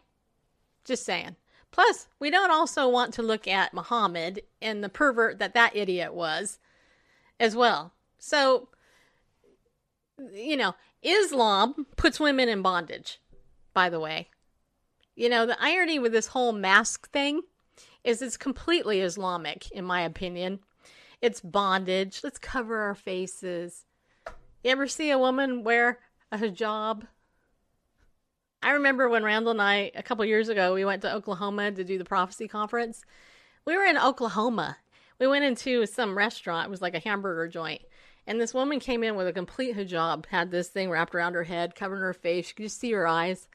Just saying. Plus, we don't also want to look at Muhammad and the pervert that idiot was as well. So, you know, Islam puts women in bondage, by the way. You know, the irony with this whole mask thing is it's completely Islamic, in my opinion. It's bondage. Let's cover our faces. You ever see a woman wear a hijab? I remember when Randall and I, a couple years ago, we went to Oklahoma to do the prophecy conference. We were in Oklahoma. We went into some restaurant. It was like a hamburger joint. And this woman came in with a complete hijab, had this thing wrapped around her head, covering her face. You could just see her eyes.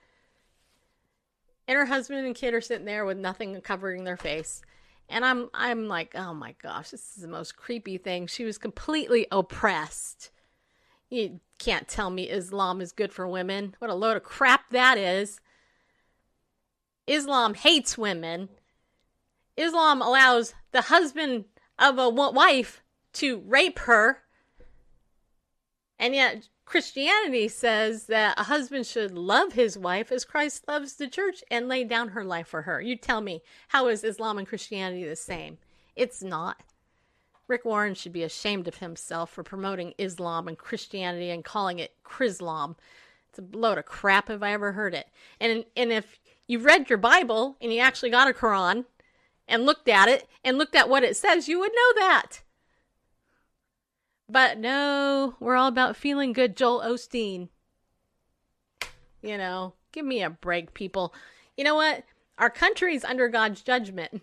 And her husband and kid are sitting there with nothing covering their face. And I'm like, oh my gosh, this is the most creepy thing. She was completely oppressed. You can't tell me Islam is good for women. What a load of crap that is. Islam hates women. Islam allows the husband of a wife to rape her. And yet Christianity says that a husband should love his wife as Christ loves the church and lay down her life for her. You tell me, how is Islam and Christianity the same? It's not. Rick Warren should be ashamed of himself for promoting Islam and Christianity and calling it Chrislam. It's a load of crap if I ever heard it. And if you've read your Bible and you actually got a Quran, and looked at it and looked at what it says, you would know that. But no, we're all about feeling good, Joel Osteen. You know, give me a break, people. You know what? Our country's under God's judgment.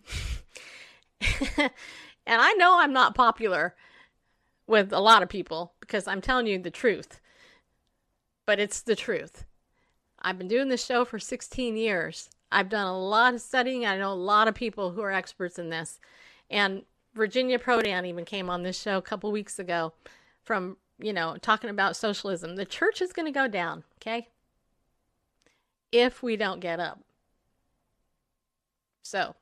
And I know I'm not popular with a lot of people because I'm telling you the truth. But it's the truth. I've been doing this show for 16 years. I've done a lot of studying. I know a lot of people who are experts in this. And Virginia Prodan even came on this show a couple weeks ago from, you know, talking about socialism. The church is going to go down, okay? If we don't get up. So,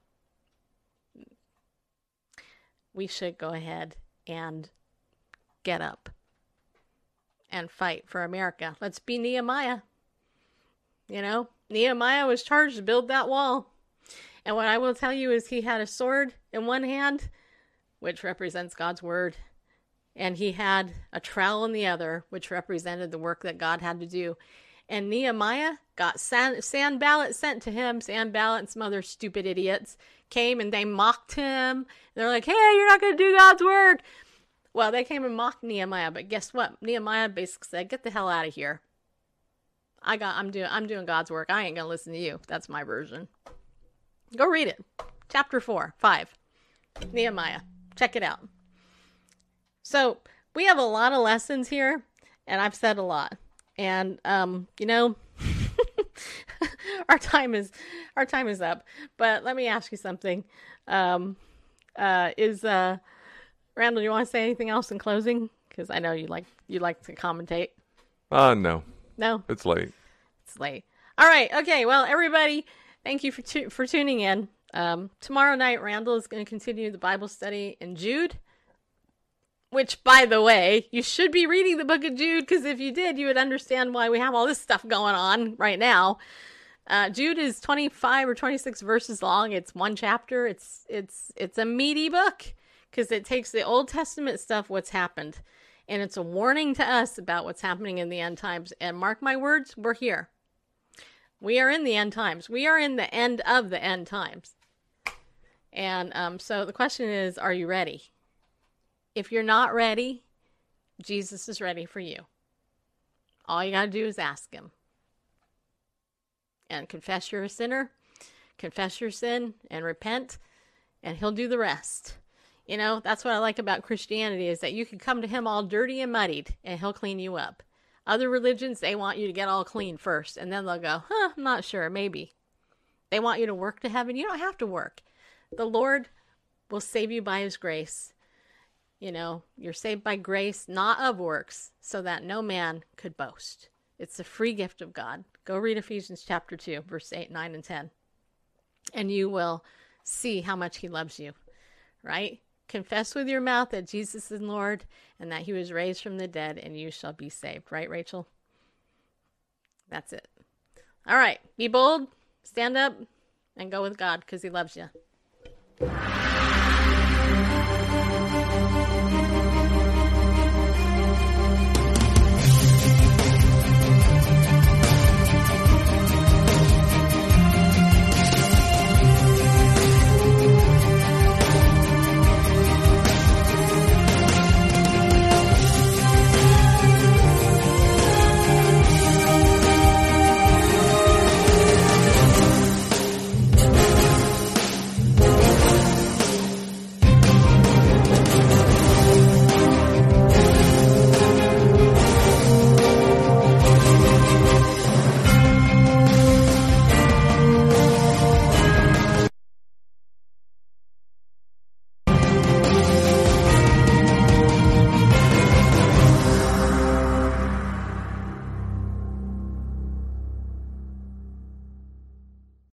we should go ahead and get up and fight for America. Let's be Nehemiah. You know, Nehemiah was charged to build that wall. And what I will tell you is he had a sword in one hand, which represents God's word. And he had a trowel in the other, which represented the work that God had to do. And Nehemiah got Sanballat sent to him. Sanballat and some other stupid idiots came and they mocked him. They're like, hey, you're not going to do God's word. Well, they came and mocked Nehemiah, but guess what? Nehemiah basically said, get the hell out of here. I'm doing God's work. I ain't going to listen to you. That's my version. Go read it. Chapter 4, 5. Nehemiah. Check it out. So we have a lot of lessons here, and I've said a lot. And, you know, our time is up, but let me ask you something. Randall, you want to say anything else in closing? Because I know you like to commentate. No. No? It's late. All right. Okay. Well, everybody, thank you for tuning in. Tomorrow night, Randall is going to continue the Bible study in Jude, which, by the way, you should be reading the book of Jude, because if you did, you would understand why we have all this stuff going on right now. Jude is 25 or 26 verses long. It's one chapter. It's a meaty book. Because it takes the Old Testament stuff, what's happened. And it's a warning to us about what's happening in the end times. And mark my words, we're here. We are in the end times. We are in the end of the end times. And so the question is, are you ready? If you're not ready, Jesus is ready for you. All you got to do is ask him. And confess you're a sinner. Confess your sin and repent. And he'll do the rest. You know, that's what I like about Christianity is that you can come to him all dirty and muddied and he'll clean you up. Other religions, they want you to get all clean first and then they'll go, I'm not sure, maybe. They want you to work to heaven. You don't have to work. The Lord will save you by his grace. You know, you're saved by grace, not of works, so that no man could boast. It's a free gift of God. Go read Ephesians chapter 2, verse 8, 9, and 10. And you will see how much he loves you, right? Confess with your mouth that Jesus is Lord and that he was raised from the dead and you shall be saved. Right, Rachel? That's it. All right. Be bold, stand up, and go with God because he loves you.